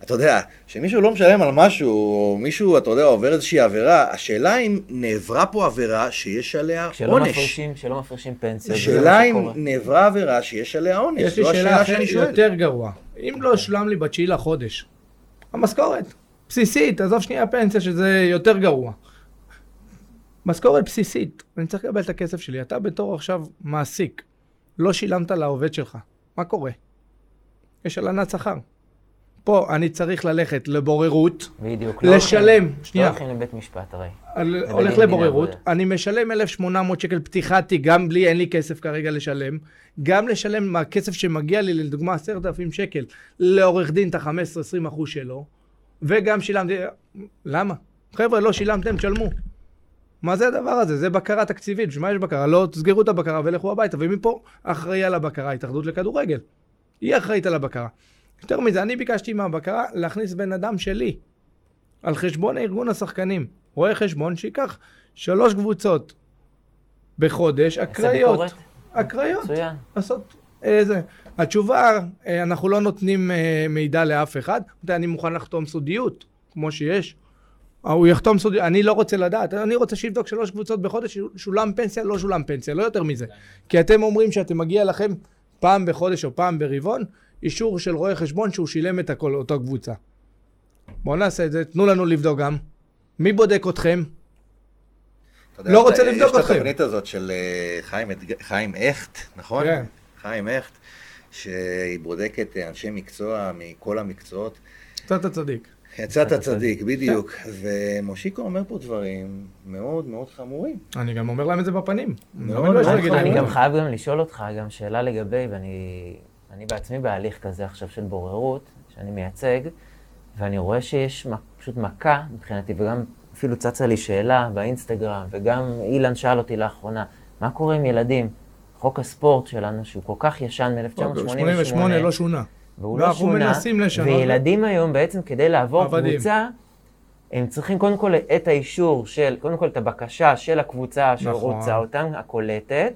אתה יודע, שמישהו לא משלם על משהו, מישהו, אתה יודע, עובר איזושהי עבירה, השאלה אם נעברה פה עבירה שיש עליה עונש. שלא מפרשים פנסיה. השאלה אם נעברה עבירה שיש עליה עונש. יש לי שאלה אחרת יותר גרוע. אם לא שלם לי בתשיעי לחודש, המשכורת בסיסית, עזוב שנייה הפנסיה שזה יותר גרוע. משכורת בסיסית, אני צריך לקבל את הכסף שלי. אתה בתור עכשיו מעסיק, לא שילמת לעובד שלך. מה קורה? יש הלנת שכר. פה אני צריך ללכת לבוררות, בדיוק, לשלם, שנייה. לא הולכים לבית משפט, הרי. הולך לבוררות, אני משלם 1,800 שקל פתיחתי, גם בלי, אין לי כסף כרגע לשלם. גם לשלם מהכסף שמגיע לי, לדוגמה 10,000 שקל, לעורך דין את ה-15-20% שלו, וגם שילמתי, למה? חבר'ה, לא שילמתם, תשלמו. מה זה הדבר הזה? זה בקרה תקציבית, בשביל מה יש בקרה? לא תסגרו את הבקרה ולכו הביתה, ומפה אחראי על הבקרה, התאחדות לכדורגל. היא אחראית על הבקרה. יותר מזה, אני ביקשתי מהבקרה להכניס בן אדם שלי, על חשבון הארגון השחקנים. רואה חשבון שיקח 3 קבוצות בחודש, אקראיות. אקראיות. לעשות איזה. התשובה, אנחנו לא נותנים מידע לאף אחד, אני מוכן לחתום סודיות, כמו שיש. הוא יחתום סודי, אני לא רוצה לדעת, אני רוצה שיבדוק 3 קבוצות בחודש, שולם פנסיה, לא שולם פנסיה, לא יותר מזה. כי אתם אומרים שאתם מגיע לכם פעם בחודש או פעם ברבעון, אישור של רואה חשבון שהוא שילם את הכל, אותו קבוצה. בואו נעשה את זה, תנו לנו לבדוק גם. מי בודק אתכם? לא רוצה לבדוק אתכם. יש את התוכנית הזאת של חיים אכט, נכון? כן. חיים אכט, שהיא בודקת אנשי מקצוע מכל המקצועות. קצת הצדיק. יצאת הצדיק, בדיוק. ומושיקו אומר פה דברים מאוד מאוד חמורים. אני גם אומר להם את זה בפנים. אני גם חייב גם לשאול אותך, גם שאלה לגבי, ואני בעצמי בהליך כזה עכשיו של בוררות, שאני מייצג, ואני רואה שיש פשוט מכה מבחינתי, וגם אפילו צצה לי שאלה באינסטגרם, וגם אילן שאל אותי לאחרונה, מה קורה עם ילדים? חוק הספורט שלנו, שהוא כל כך ישן מ-1988, לא שונה. והוא לא שונה, וילדים היום בעצם כדי לעבור קבוצה, הם צריכים קודם כל את האישור של, קודם כל את הבקשה של הקבוצה שרוצה אותם, הקולטת,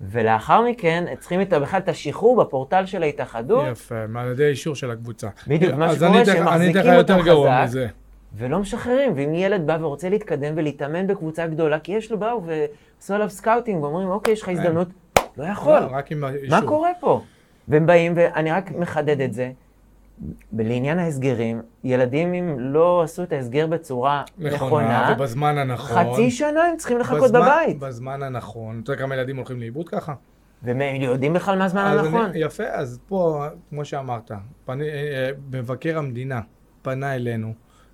ולאחר מכן צריכים בכלל את השחרור בפורטל של ההתאחדות. יפה, מעל ידי האישור של הקבוצה. בדיוק, מה שקורה שהם מחזיקים אותם חזק, ולא משחררים. ואם ילד בא ורוצה להתקדם ולהתאמן בקבוצה גדולה, כי יש לו באו ועשו עליו סקאוטינג ואומרים, אוקיי, יש לך הזדמנות, לא יכול. מה קורה פה? והם באים, ואני רק מחדד את זה, לעניין ההסגרים, ילדים אם לא עשו את ההסגר בצורה נכונה, ובזמן הנכון, חצי שנה הם צריכים לחכות בבית. בזמן הנכון, אתה יודע כמה ילדים הולכים לאיבוד ככה? והם יודעים בכלל מה הזמן הנכון. יפה, אז פה, כמו שאמרת, מבקר המדינה פנה אלינו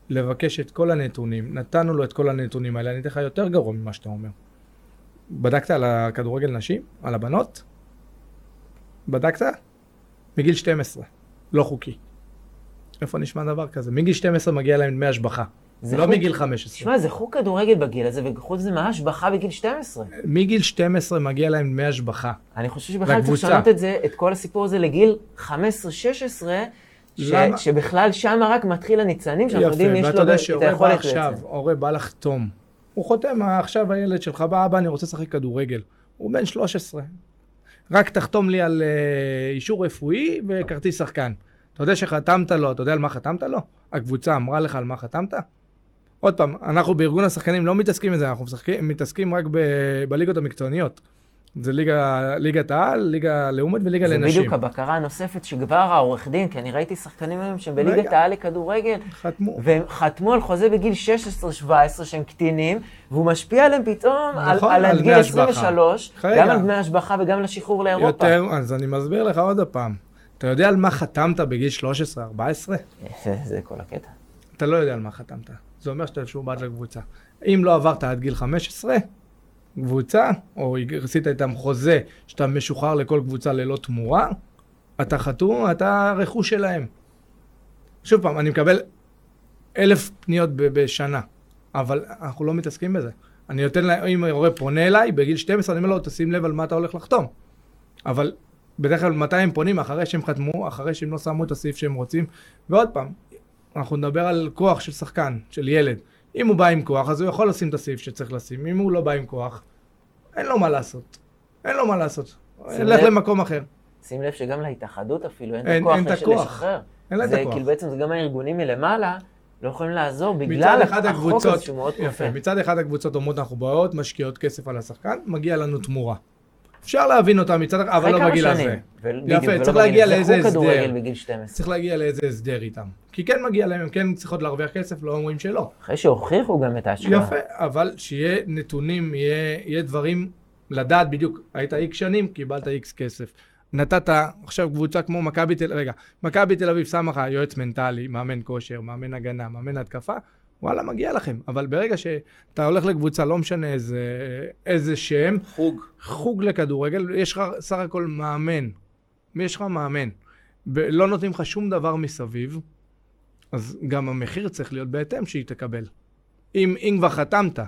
לבקש את כל הנתונים, נתנו לו את כל הנתונים האלה, אני אתן לך יותר גרוע ממה שאתה אומר. בדקת על הכדורגל נשים? על הבנות? בדקת? מגיל 12, לא חוקי. איפה נשמע דבר כזה? מגיל 12 מגיע להם דמי השבחה, לא מגיל 15. תשמע, זה חוק כדורגל בגיל הזה, וחוץ זה מה השבחה בגיל 12. מגיל 12 מגיע להם דמי השבחה. אני חושב שבכלל צריך לשנות את זה, את כל הסיפור הזה לגיל 15-16, שבכלל שם רק מתחיל הניצנים, שאנחנו יודעים, יש לו את היכולת בעצם. הורה בא לחתום, הוא חותם, עכשיו הילד שלך בא, אבא, אני רוצה לשחק כדורגל. הוא בן 13. רק תחתום לי על אישור רפואי וכרטיס שחקן. אתה יודע שחתמת לו, אתה יודע על מה חתמת לו? הקבוצה אמרה לך על מה חתמת? עוד פעם, אנחנו בארגון השחקנים לא מתעסקים עם זה, אנחנו מתעסקים רק בליגות המקצועניות. זה ליגת העל, ליגה לאומית וליגה לנשים. זה בדיוק הבקרה הנוספת שגבר העורך דין, כי אני ראיתי שחקנים היום שהם בליגת העל לכדורגל. חתמו. והם חתמו על חוזה בגיל 16-17 שהם קטינים, והוא משפיע עליהם פתאום על גיל 23, גם על דמי השבחה וגם לשחרור לאירופה. יותר, אז אני מסביר לך עוד הפעם. אתה יודע על מה חתמת בגיל 13-14? זה כל הקטע. אתה לא יודע על מה חתמת. זה אומר שאתה שוב בעד לקבוצה. אם לא עברת עד גיל 15, קבוצה, או עשית איתם חוזה שאתה משוחרר לכל קבוצה ללא תמורה, אתה חתום, אתה רכוש שלהם. שוב פעם, אני מקבל 1,000 פניות בשנה, אבל אנחנו לא מתעסקים בזה. אני נותן להם, אם הורה פונה אליי, בגיל 12, אני אומר לו, תשים לב על מה אתה הולך לחתום. אבל בדרך כלל 200 פונים אחרי שהם חתמו, אחרי שהם לא שמו את הסעיף שהם רוצים. ועוד פעם, אנחנו נדבר על כוח של שחקן, של ילד. אם הוא בא עם כוח, אז הוא יכול לשים את הסעיף שצריך לשים. אם הוא לא בא עם כוח, אין לו מה לעשות. אין לו מה לעשות. הלך למקום אחר. שים לב שגם להתאחדות אפילו, אין את הכוח לשחרר. אין לה את הכוח. כאילו בעצם זה גם הארגונים מלמעלה, לא יכולים לעזור בגלל החוק הזה שהוא מאוד כופה. מצד אחד הקבוצות אומרות, אנחנו באות, משקיעות כסף על השחקן, מגיע לנו תמורה. אפשר להבין אותה מצד אחד, אבל לא בגיל הזה. יפה, צריך להגיע לאיזה הסדר. צריך להגיע לאיזה הסדר איתם. כי כן מגיע להם, הם כן צריכות להרוויח כסף, לא אומרים שלא. אחרי שהוכיחו גם את ההשקעה. יפה, אבל שיהיה נתונים, יהיה דברים לדעת בדיוק. היית איקס שנים, קיבלת איקס כסף. נתת עכשיו קבוצה כמו מכבי תל אביב שם לך יועץ מנטלי, מאמן כושר, מאמן הגנה, מאמן התקפה, וואלה, מגיע לכם. אבל ברגע שאתה הולך לקבוצה, לא משנה איזה שם, חוג לכדורגל, יש לך סך הכל מאמן. יש לך מאמן. לא נותנים לך שום דבר מסביב, אז גם המחיר צריך להיות בהתאם שהיא תקבל. אם כבר חתמת,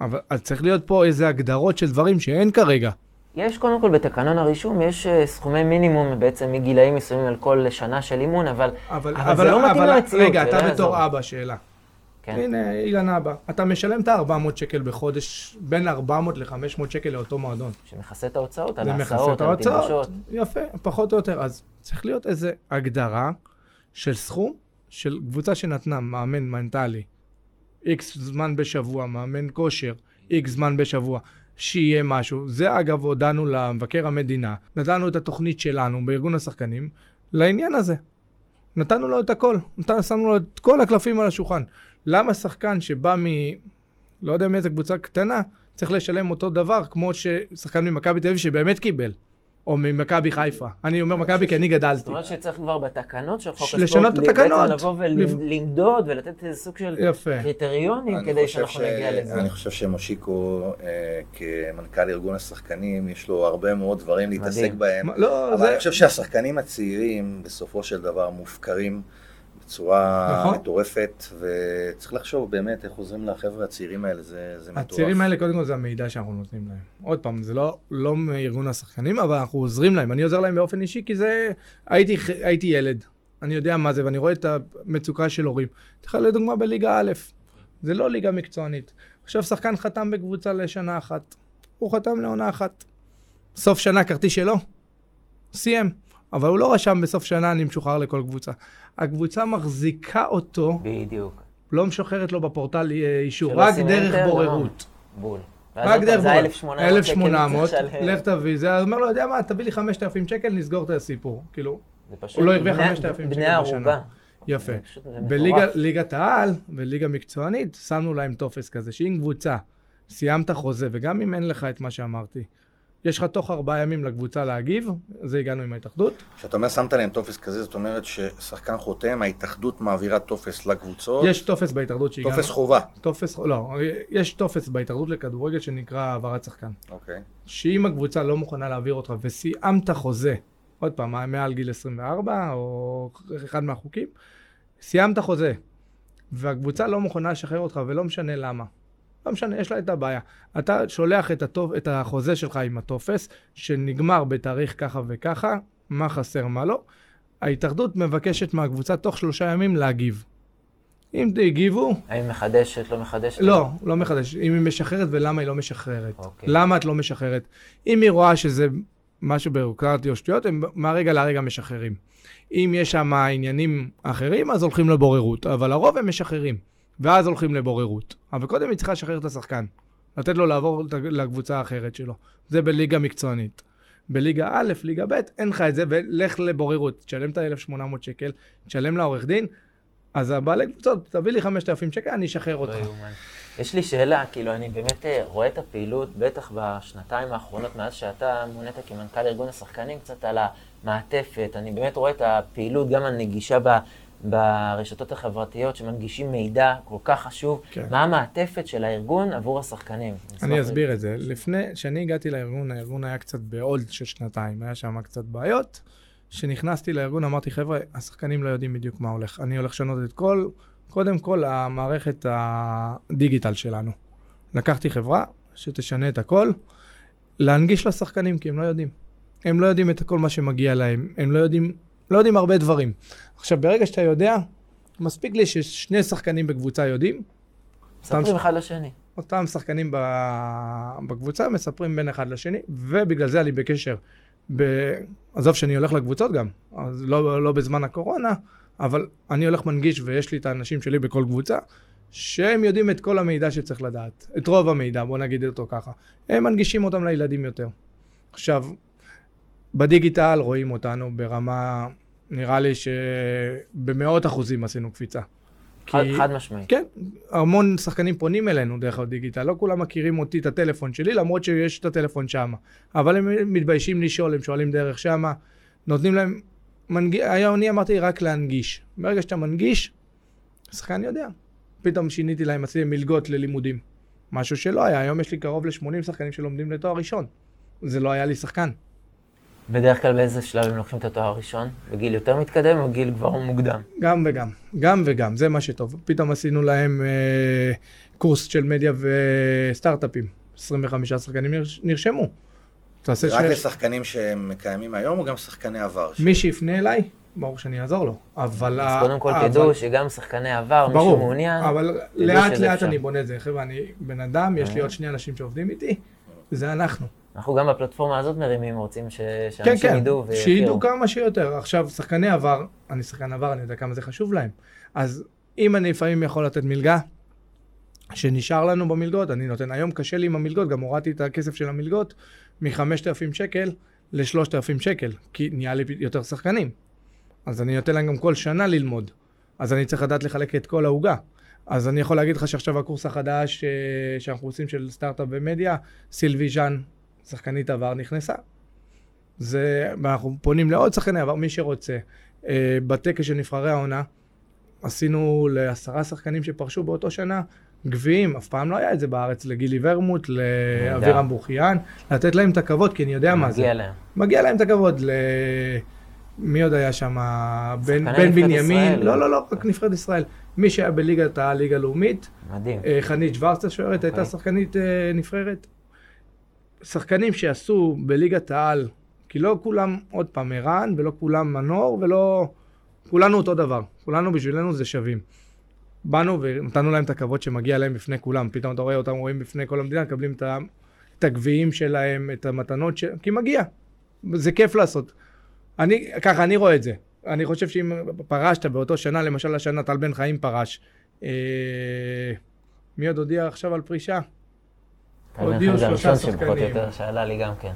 אבל צריך להיות פה איזה הגדרות של דברים שאין כרגע. יש קודם כל בתקנון הרישום, יש סכומי מינימום בעצם מגילאים מסוימים על כל שנה של אימון, אבל זה לא מתאים למציאות. רגע, אתה בתור אבא, שאלה. הנה, אילן אבא, אתה משלם את ה-400 שקל בחודש, בין 400 ל-500 שקל לאותו מועדון. שמכסה את ההוצאות, על ההסעות, על התיבושות. יפה, פחות או יותר. אז צריך להיות איזו הגדרה של סכום, של קבוצה שנתנה מאמן מנטלי, איקס זמן בשבוע, מאמן כושר, איקס זמן בשבוע, שיהיה משהו. זה אגב הודענו למבקר המדינה, נתנו את התוכנית שלנו בארגון השחקנים לעניין הזה. נתנו לו את הכל, שמנו לו את כל הקלפים על השולחן. למה שחקן שבא לא יודע מאיזה קבוצה קטנה, צריך לשלם אותו דבר כמו ששחקן ממכבי תל אביב שבאמת קיבל, או ממכבי חיפה. אני אומר מכבי כי אני גדלתי. זאת אומרת שצריך כבר בתקנות של חוק הספורט, בעצם לבוא ולמדוד ולתת איזה סוג של קריטריונים כדי שאנחנו נגיע לזה. אני חושב שמושיקו כמנכ"ל ארגון השחקנים, יש לו הרבה מאוד דברים להתעסק בהם. אבל אני חושב שהשחקנים הצעירים בסופו של דבר מופקרים בצורה מטורפת, וצריך לחשוב באמת איך עוזרים לחבר'ה הצעירים האלה, זה מטורף. הצעירים האלה קודם כל זה המידע שאנחנו נותנים להם. עוד פעם, זה לא מארגון השחקנים, אבל אנחנו עוזרים להם. אני עוזר להם באופן אישי, כי זה... הייתי ילד, אני יודע מה זה, ואני רואה את המצוקה של הורים. תחלה לדוגמה בליגה א', זה לא ליגה מקצוענית. עכשיו שחקן חתם בקבוצה לשנה אחת, הוא חתם לעונה אחת. סוף שנה כרטיס שלו, סיים. אבל הוא לא רשם בסוף שנה אני משוחרר לכל קבוצה. הקבוצה מחזיקה אותו, בדיוק. לא משוחררת לו בפורטל אישור, רק דרך בוררות. בול. רק דרך בוררות. 1,800, לך תביא, זה אומר לו, יודע מה, תביא לי 5,000 שקל, נסגור את הסיפור. כאילו, הוא לא יביא 5,000 שקל בשנה. יפה. בליגת העל, בליגה מקצוענית, שמנו להם טופס כזה, שאם קבוצה סיימת חוזה, וגם אם אין לך את מה שאמרתי, יש לך תוך 4 ימים לקבוצה להגיב, זה הגענו עם ההתאחדות. כשאתה אומר שמת להם טופס כזה, זאת אומרת ששחקן חותם, ההתאחדות מעבירה טופס לקבוצות. יש טופס בהתאחדות שהגענו. טופס חובה. טופס, לא, יש טופס בהתאחדות לכדורגל שנקרא העברת שחקן. אוקיי. שאם הקבוצה לא מוכנה להעביר אותך וסיימת חוזה, עוד פעם, מעל גיל 24 או אחד מהחוקים, סיימת חוזה, והקבוצה לא מוכנה לשחרר אותך ולא משנה למה. לא משנה, יש לה את הבעיה. אתה שולח את החוזה שלך עם הטופס, שנגמר בתאריך ככה וככה, מה חסר, מה לא. ההתאחדות מבקשת מהקבוצה תוך 3 ימים להגיב. אם תגיבו... האם מחדשת, לא מחדשת? לא, לא מחדשת. אם היא משחררת ולמה היא לא משחררת. אוקיי. למה את לא משחררת? אם היא רואה שזה משהו בירוקרטי או שטויות, הם מהרגע לרגע משחררים. אם יש שם עניינים אחרים, אז הולכים לבוררות, אבל הרוב הם משחררים. ואז הולכים לבוררות. אבל קודם היא צריכה לשחרר את השחקן. לתת לו לעבור לקבוצה האחרת שלו. זה בליגה מקצוענית. בליגה א', ליגה ב', אין לך את זה, ולך לבוררות. תשלם את ה-1,800 שקל, תשלם לעורך דין, אז הבעלי קבוצות, תביא לי 5,000 שקל, אני אשחרר אותך. יש לי שאלה, כאילו, אני באמת רואה את הפעילות, בטח בשנתיים האחרונות, מאז שאתה מונית כמנכ"ל ארגון השחקנים, קצת על המעטפת. אני באמת רואה את הפעילות, גם הנגישה ברשתות החברתיות שמנגישים מידע כל כך חשוב. מה המעטפת של הארגון עבור השחקנים? אני אסביר את זה. לפני שאני הגעתי לארגון, הארגון היה קצת בעוד של 2 שנתיים, היה שם קצת בעיות. כשנכנסתי לארגון אמרתי, חבר'ה, השחקנים לא יודעים בדיוק מה הולך. אני הולך לשנות את כל, קודם כל, המערכת הדיגיטל שלנו. לקחתי חברה שתשנה את הכל, להנגיש לשחקנים, כי הם לא יודעים. הם לא יודעים את כל מה שמגיע להם, הם לא יודעים הרבה דברים. עכשיו, ברגע שאתה יודע, מספיק לי ששני שחקנים בקבוצה יודעים. מספרים אחד לשני. אותם שחקנים בקבוצה מספרים בין אחד לשני, ובגלל זה אני בקשר. עזוב שאני הולך לקבוצות גם, אז לא בזמן הקורונה, אבל אני הולך מנגיש ויש לי את האנשים שלי בכל קבוצה, שהם יודעים את כל המידע שצריך לדעת. את רוב המידע, בוא נגיד אותו ככה. הם מנגישים אותם לילדים יותר. עכשיו, בדיגיטל רואים אותנו ברמה, נראה לי שב100% עשינו קפיצה. חד משמעית. כן, המון שחקנים פונים אלינו דרך הדיגיטל, לא כולם מכירים אותי את הטלפון שלי, למרות שיש את הטלפון שם. אבל הם מתביישים לשאול, הם שואלים דרך שם, נותנים להם, היום אני אמרתי רק להנגיש. ברגע שאתה מנגיש, שחקן יודע. פתאום שיניתי להם, עשיתי מלגות ללימודים. משהו שלא היה, היום יש לי קרוב ל-80 שחקנים שלומדים לתואר ראשון. זה לא היה לי שחקן. בדרך כלל באיזה שלב הם לוקחים את התואר הראשון? בגיל יותר מתקדם או גיל כבר מוקדם? גם וגם, גם וגם, זה מה שטוב. פתאום עשינו להם קורס של מדיה וסטארט-אפים. 25 שחקנים נרשמו. רק לשחקנים שהם מקיימים היום או גם שחקני עבר? מי שיפנה אליי, ברור שאני אעזור לו. אבל... אז קודם כל תדעו שגם שחקני עבר, מי שמעוניין... ברור, אבל לאט לאט אני בונה את זה. חבר'ה, אני בן אדם, יש לי עוד 2 אנשים שעובדים איתי, זה אנחנו. אנחנו גם בפלטפורמה הזאת מרימים, רוצים שאנשים ידעו ויחירו. שידעו כמה שיותר. עכשיו, שחקני עבר, אני שחקן עבר, אני יודע כמה זה חשוב להם. אז אם אני לפעמים יכול לתת מלגה, שנשאר לנו במלגות, אני נותן. היום קשה לי עם המלגות, גם הורדתי את הכסף של המלגות, מ-5,000 שקל ל-3,000 שקל, כי נהיה לי יותר שחקנים. אז אני נותן להם גם כל שנה ללמוד. אז אני צריך לדעת לחלק את כל ההוגה. אז אני יכול להגיד לך שעכשיו הקורס החדש שאנחנו עושים של סטארט-אפ ומדיה, סילבי ז'אן, שחקנית עבר נכנסה. אנחנו פונים לעוד שחקני עבר, מי שרוצה. בטקס של נבחרי העונה, עשינו ל10 שחקנים שפרשו באותו שנה, גביעים, אף פעם לא היה את זה בארץ, לגילי ורמוט, לאבירם בוכיאן, לתת להם את הכבוד, כי אני יודע מה זה. מגיע להם. מגיע להם את הכבוד. מי עוד היה שם? בן בנימין. לא, רק נבחרת ישראל. מי שהיה בליגת הליגה הלאומית. מדהים. חנית שוורצה שוערת, הייתה שחקנית נבחרת. שחקנים שעשו בליגת העל, כי לא כולם עוד פעם איראן, ולא כולם מנור, ולא... כולנו אותו דבר. כולנו בשבילנו זה שווים. באנו ונתנו להם את הכבוד שמגיע להם בפני כולם, פתאום אתה רואה אותם רואים בפני כל המדינה, מקבלים את הגביעים שלהם, את המתנות שלהם, כי מגיע, זה כיף לעשות. אני, ככה אני רואה את זה, אני חושב שאם פרשת באותו שנה, למשל השנה טל בן חיים פרש, מי עוד הודיע עכשיו על פרישה? הודיעו 3 שחקנים. שעלה לי גם כן.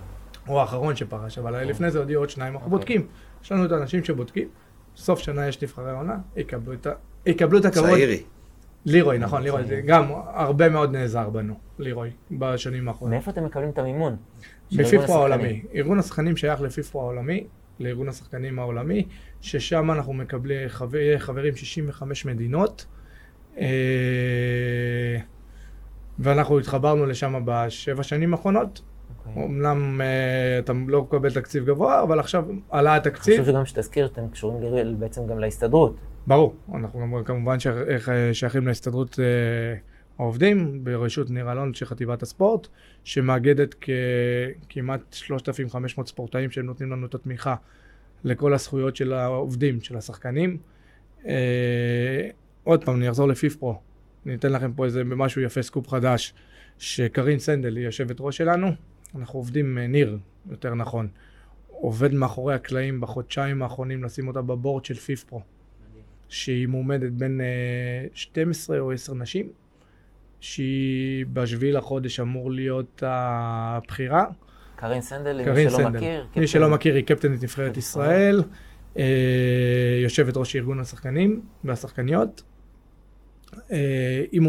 הוא האחרון שפרש, אבל לפני זה הודיעו עוד 2, אנחנו בודקים, יש לנו את האנשים שבודקים, סוף שנה יש נבחרי עונה, יקבלו את הכבוד. צעירי. לירוי, נכון, לירוי, גם הרבה מאוד נעזר בנו, לירוי, בשנים האחרונות. מאיפה אתם מקבלים את המימון? מפיפו העולמי, ארגון השחקנים שייך לפיפו העולמי, לארגון השחקנים העולמי, ששם אנחנו מקבלים חברים 65 מדינות, ואנחנו התחברנו לשם ב7 שנים האחרונות. אמנם אתה לא מקבל תקציב גבוה, אבל עכשיו עלה התקציב. אני חושב שגם שתזכיר, אתם קשורים בעצם גם להסתדרות. ברור, אנחנו גם כמובן שייכים להסתדרות העובדים, ברשות ניר אלון של חטיבת הספורט, שמאגדת כמעט 3,500 ספורטאים שהם נותנים לנו את התמיכה לכל הזכויות של העובדים, של השחקנים. עוד פעם, אני אחזור לפיפרו, אני אתן לכם פה איזה משהו יפה, סקופ חדש, שקרין סנדל היא יושבת ראש שלנו, אנחנו עובדים, ניר, יותר נכון, עובד מאחורי הקלעים בחודשיים האחרונים לשים אותה בבורד של פיפרו, שהיא מועמדת בין 12 או 10 נשים, שהיא בשביל החודש אמור להיות הבחירה. קרין סנדל, מי שלא מכיר. מי שלא מכיר היא קפטנית נבחרת ישראל, יושבת ראש ארגון השחקנים והשחקניות. היא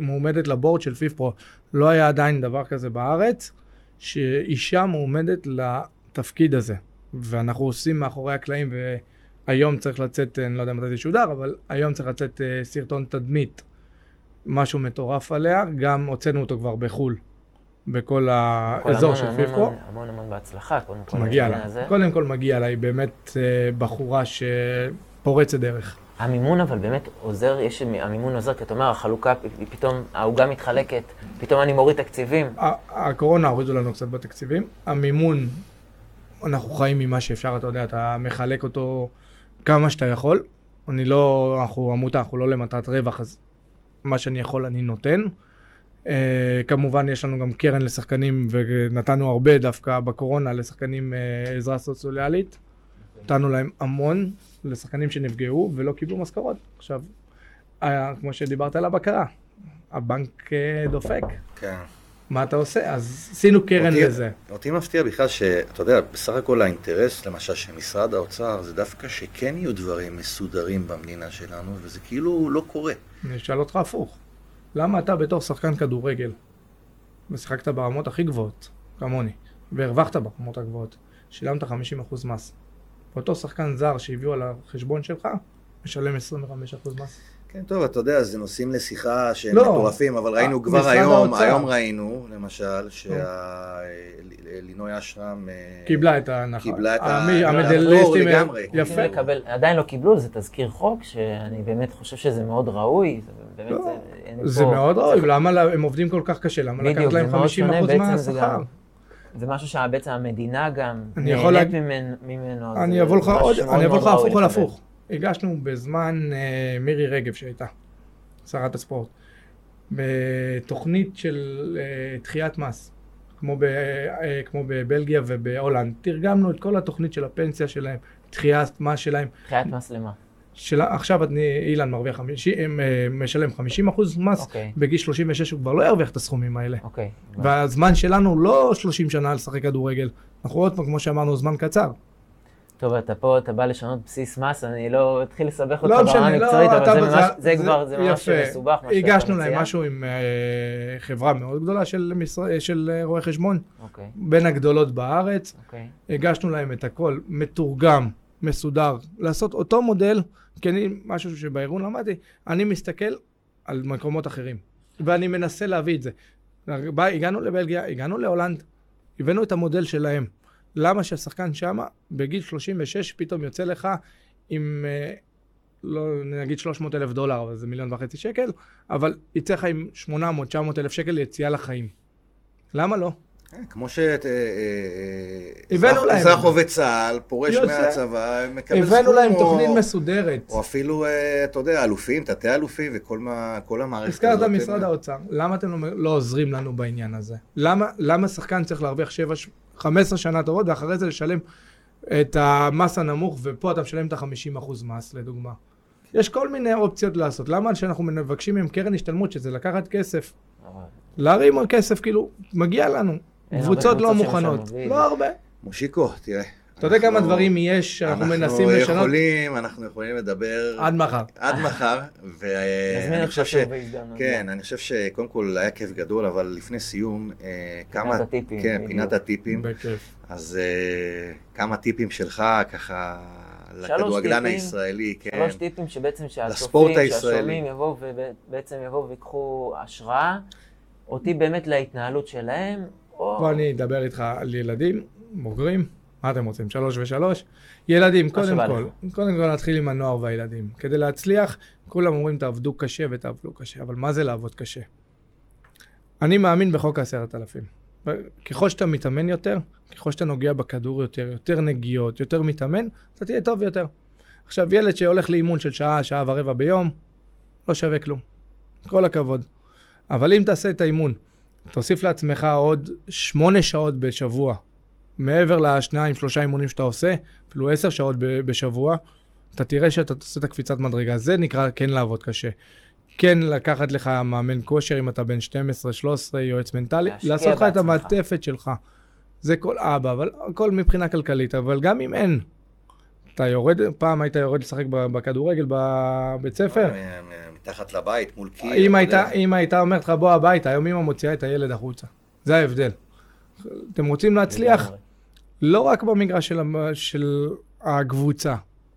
מועמדת לבורד של פיפרו, לא היה עדיין דבר כזה בארץ, שאישה מועמדת לתפקיד הזה, ואנחנו עושים מאחורי הקלעים, והיום צריך לצאת, אני לא יודע מתי זה שודר, אבל היום צריך לצאת סרטון תדמית, משהו מטורף עליה, גם הוצאנו אותו כבר בחול, בכל האזור של פיפרו. המון המון בהצלחה, קודם כל. מגיע לה, קודם כל מגיע לה, היא באמת בחורה שפורצת דרך. המימון אבל באמת עוזר, יש המימון עוזר, כי אתה אומר, החלוקה פתאום, ההוגה מתחלקת, פתאום אני מוריד תקציבים. הקורונה הורידו לנו קצת בתקציבים, המימון, אנחנו חיים ממה שאפשר, אתה יודע, אתה מחלק אותו כמה שאתה יכול, אני לא, אנחנו עמותה, אנחנו לא למטרת רווח, אז מה שאני יכול אני נותן. כמובן יש לנו גם קרן לשחקנים, ונתנו הרבה דווקא בקורונה לשחקנים עזרה סוציאלית, נתנו להם המון לשחקנים שנפגעו ולא קיבלו משכורות. עכשיו, כמו שדיברת על הבקרה, הבנק דופק. כן. מה אתה עושה? אז עשינו קרן לזה. אותי מפתיע בכלל שאתה יודע, בסך הכל האינטרס, למשל של משרד האוצר, זה דווקא שכן יהיו דברים מסודרים במדינה שלנו, וזה כאילו לא קורה. אני אשאל אותך הפוך. למה אתה בתור שחקן כדורגל, ושיחקת ברמות הכי גבוהות, כמוני, והרווחת ברמות הגבוהות, שילמת 50% מס? ואותו שחקן זר שהביאו על החשבון שלך, משלם 25% מס. כן, טוב, אתה יודע, זה נושאים לשיחה שהם מטורפים, אבל ראינו כבר היום, היום ראינו, למשל, שהלינוי אשרם קיבלה את ההנחה. המדלסטים יפה. עדיין לא קיבלו, זה תזכיר חוק, שאני באמת חושב שזה מאוד ראוי. זה מאוד ראוי, למה הם עובדים כל כך קשה? למה לקחת להם 50% מהשכר? זה משהו שבעצם המדינה גם נהנית ממנו. אני אבוא לך הפוך על הפוך. הגשנו בזמן מירי רגב שהייתה שרת הספורט, בתוכנית של דחיית מס, כמו בבלגיה ובהולנד. תרגמנו את כל התוכנית של הפנסיה שלהם, דחיית מס שלהם. דחיית מס למה? עכשיו אילן משלם 50% מס, בגיל 36 הוא כבר לא ירוויח את הסכומים האלה. והזמן שלנו לא 30 שנה לשחק כדורגל, אנחנו עוד פעם, כמו שאמרנו, זמן קצר. טוב, אתה פה, אתה בא לשנות בסיס מס, אני לא אתחיל לסבך אותך ברמה המקצועית, אבל זה כבר, זה ממש מסובך. הגשנו להם משהו עם חברה מאוד גדולה של רואי חשמון, בין הגדולות בארץ, הגשנו להם את הכל, מתורגם. מסודר, לעשות אותו מודל, כי אני, משהו שבאירון למדתי, אני מסתכל על מקומות אחרים, ואני מנסה להביא את זה. הגענו לבלגיה, הגענו להולנד, הבאנו את המודל שלהם. למה שהשחקן שמה, בגיל 36 פתאום יוצא לך עם, לא נגיד $300,000, אבל זה $1.5 מיליון, אבל יצא לך עם 800-900,000 שקל ליציאה לחיים. למה לא? כמו הבאנו להם. אזרח עובד צה"ל, פורש מהצבא, מקבל סכום. הבאנו להם תוכנית מסודרת. או אפילו, אתה יודע, אלופים, תתי אלופים וכל המערכת. הזכרת משרד האוצר, למה אתם לא עוזרים לנו בעניין הזה? למה שחקן צריך להרוויח 15 שנה טובות ואחרי זה לשלם את המס הנמוך, ופה אתה משלם את ה-50% מס, לדוגמה. יש כל מיני אופציות לעשות. למה שאנחנו מבקשים עם קרן השתלמות, שזה לקחת כסף, להרים על כסף, כאילו, מגיע לנו. קבוצות לא מוכנות, לא הרבה. מושיקו, תראה. אתה יודע כמה דברים יש שאנחנו מנסים לשנות? אנחנו יכולים לדבר... עד מחר. ואני חושב ש... כן, אני חושב שקודם כל היה כיף גדול, אבל לפני סיום, כמה... פינת הטיפים. כן, פינת הטיפים. בכיף. אז כמה טיפים שלך, ככה... לכדורגלן הישראלי, כן. 3 טיפים שבעצם שהשופטים יבואו ויקחו השראה, אותי באמת להתנהלות שלהם, או... פה אני אדבר איתך על ילדים, בוגרים, מה אתם רוצים? 3 ו-3. ילדים, קודם כל נתחיל עם הנוער והילדים. כדי להצליח, כולם אומרים תעבדו קשה ותעבדו קשה, אבל מה זה לעבוד קשה? אני מאמין בחוק 10,000. ככל שאתה מתאמן יותר, ככל שאתה נוגע בכדור יותר, יותר נגיעות, יותר מתאמן, אתה תהיה טוב יותר. עכשיו, ילד שהולך לאימון של שעה, שעה ורבע ביום, לא שווה כלום. כל הכבוד. אבל אם תעשה את האימון, תוסיף לעצמך עוד 8 שעות בשבוע, מעבר ל2-3 אימונים שאתה עושה, אפילו 10 שעות בשבוע, אתה תראה שאתה עושה את הקפיצת מדרגה. זה נקרא כן לעבוד קשה. כן לקחת לך מאמן כושר, אם אתה בן 12-13, יועץ מנטלי, לעשות לך את המעטפת שלך. זה כל אבא, אבל הכל מבחינה כלכלית, אבל גם אם אין. אתה יורד, פעם היית יורד לשחק בכדורגל בבית ספר. מתחת לבית, מול קיר. אמא הייתה אומרת לך בוא הביתה, היום אמא מוציאה את הילד החוצה. זה ההבדל. אתם רוצים להצליח? לא רק במגרש של הקבוצה.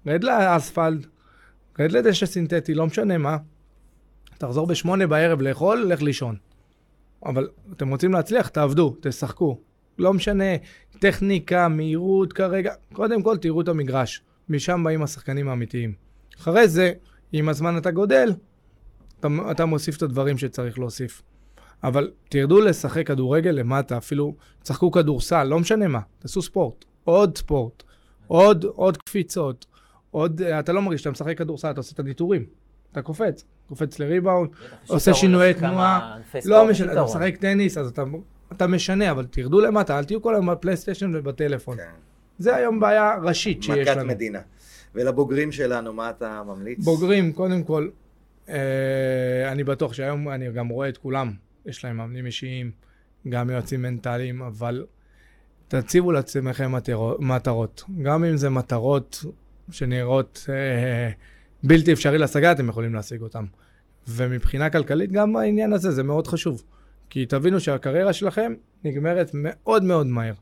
רד לאספלט, רד לדשא סינתטי, לא משנה מה. תחזור 20:00 לאכול, לך לישון. אבל אתם רוצים להצליח? תעבדו, תשחקו. לא משנה, טכניקה, מהירות כרגע. קודם כל תראו את המגרש. משם באים השחקנים האמיתיים. אחרי זה, אם הזמן אתה גודל, אתה מוסיף את הדברים שצריך להוסיף. אבל תרדו לשחק כדורגל למטה, אפילו תשחקו כדורסל, לא משנה מה. תעשו ספורט. עוד קפיצות. אתה לא מרגיש, אתה משחק כדורסל, אתה עושה את הדיטורים. אתה קופץ לריבאונד, עושה שינויי תנועה, לא משנה, אתה משחק טניס, אז אתה משנה, אבל תרדו למטה, אל תהיו כל היום בפלייסטיישן ובטלפון. זה היום בעיה ראשית שיש לנו. מכת מדינה. ולבוגרים שלנו, מה אתה ממליץ? בוגרים, קודם כל, אני בטוח שהיום אני גם רואה את כולם, יש להם מאמנים אישיים, גם יועצים מנטליים, אבל תציבו לעצמכם מטרות. גם אם זה מטרות שנראות... בלתי אפשרי להשגה, אתם יכולים להשיג אותם. ומבחינה כלכלית, גם העניין הזה, זה מאוד חשוב. כי תבינו שהקריירה שלכם נגמרת מאוד מאוד מהר.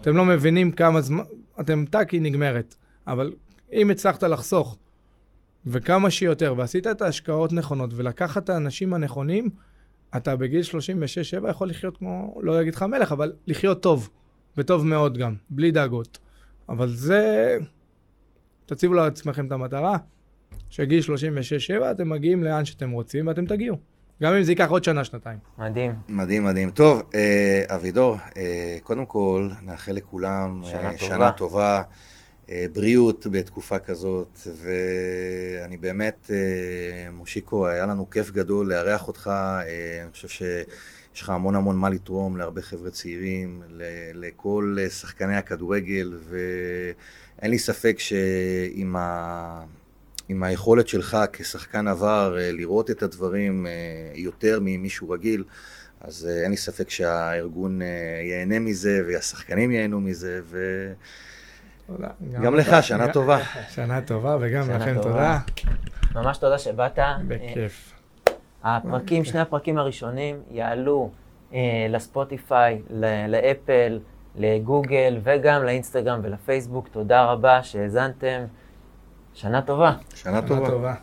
אתם לא מבינים כמה זמן, אתם טקי נגמרת. אבל אם הצלחת לחסוך, וכמה שיותר, ועשית את ההשקעות נכונות, ולקחת את האנשים הנכונים, אתה בגיל 36-7 יכול לחיות כמו, לא אגיד לך מלך, אבל לחיות טוב. וטוב מאוד גם, בלי דאגות. אבל זה... תציבו לעצמכם את המטרה. שגיל 36-7, אתם מגיעים לאן שאתם רוצים ואתם תגיעו. גם אם זה ייקח עוד שנה, שנתיים. מדהים. טוב, אבידור, קודם כל, נאחל לכולם שנה טובה, בריאות בתקופה כזאת, ואני באמת, מושיקו, היה לנו כיף גדול לארח אותך, אני חושב שיש לך המון מה לתרום להרבה חבר'ה צעירים, לכל שחקני הכדורגל, ואין לי ספק שעם עם היכולת שלך כשחקן עבר לראות את הדברים יותר ממישהו רגיל, אז אין לי ספק שהארגון ייהנה מזה והשחקנים ייהנו מזה, וגם לך שנה טובה. שנה טובה וגם לכם תודה. ממש תודה שבאת. בכיף. שני הפרקים הראשונים יעלו לספוטיפיי, לאפל, לגוגל וגם לאינסטגרם ולפייסבוק. תודה רבה שהאזנתם. שנה טובה.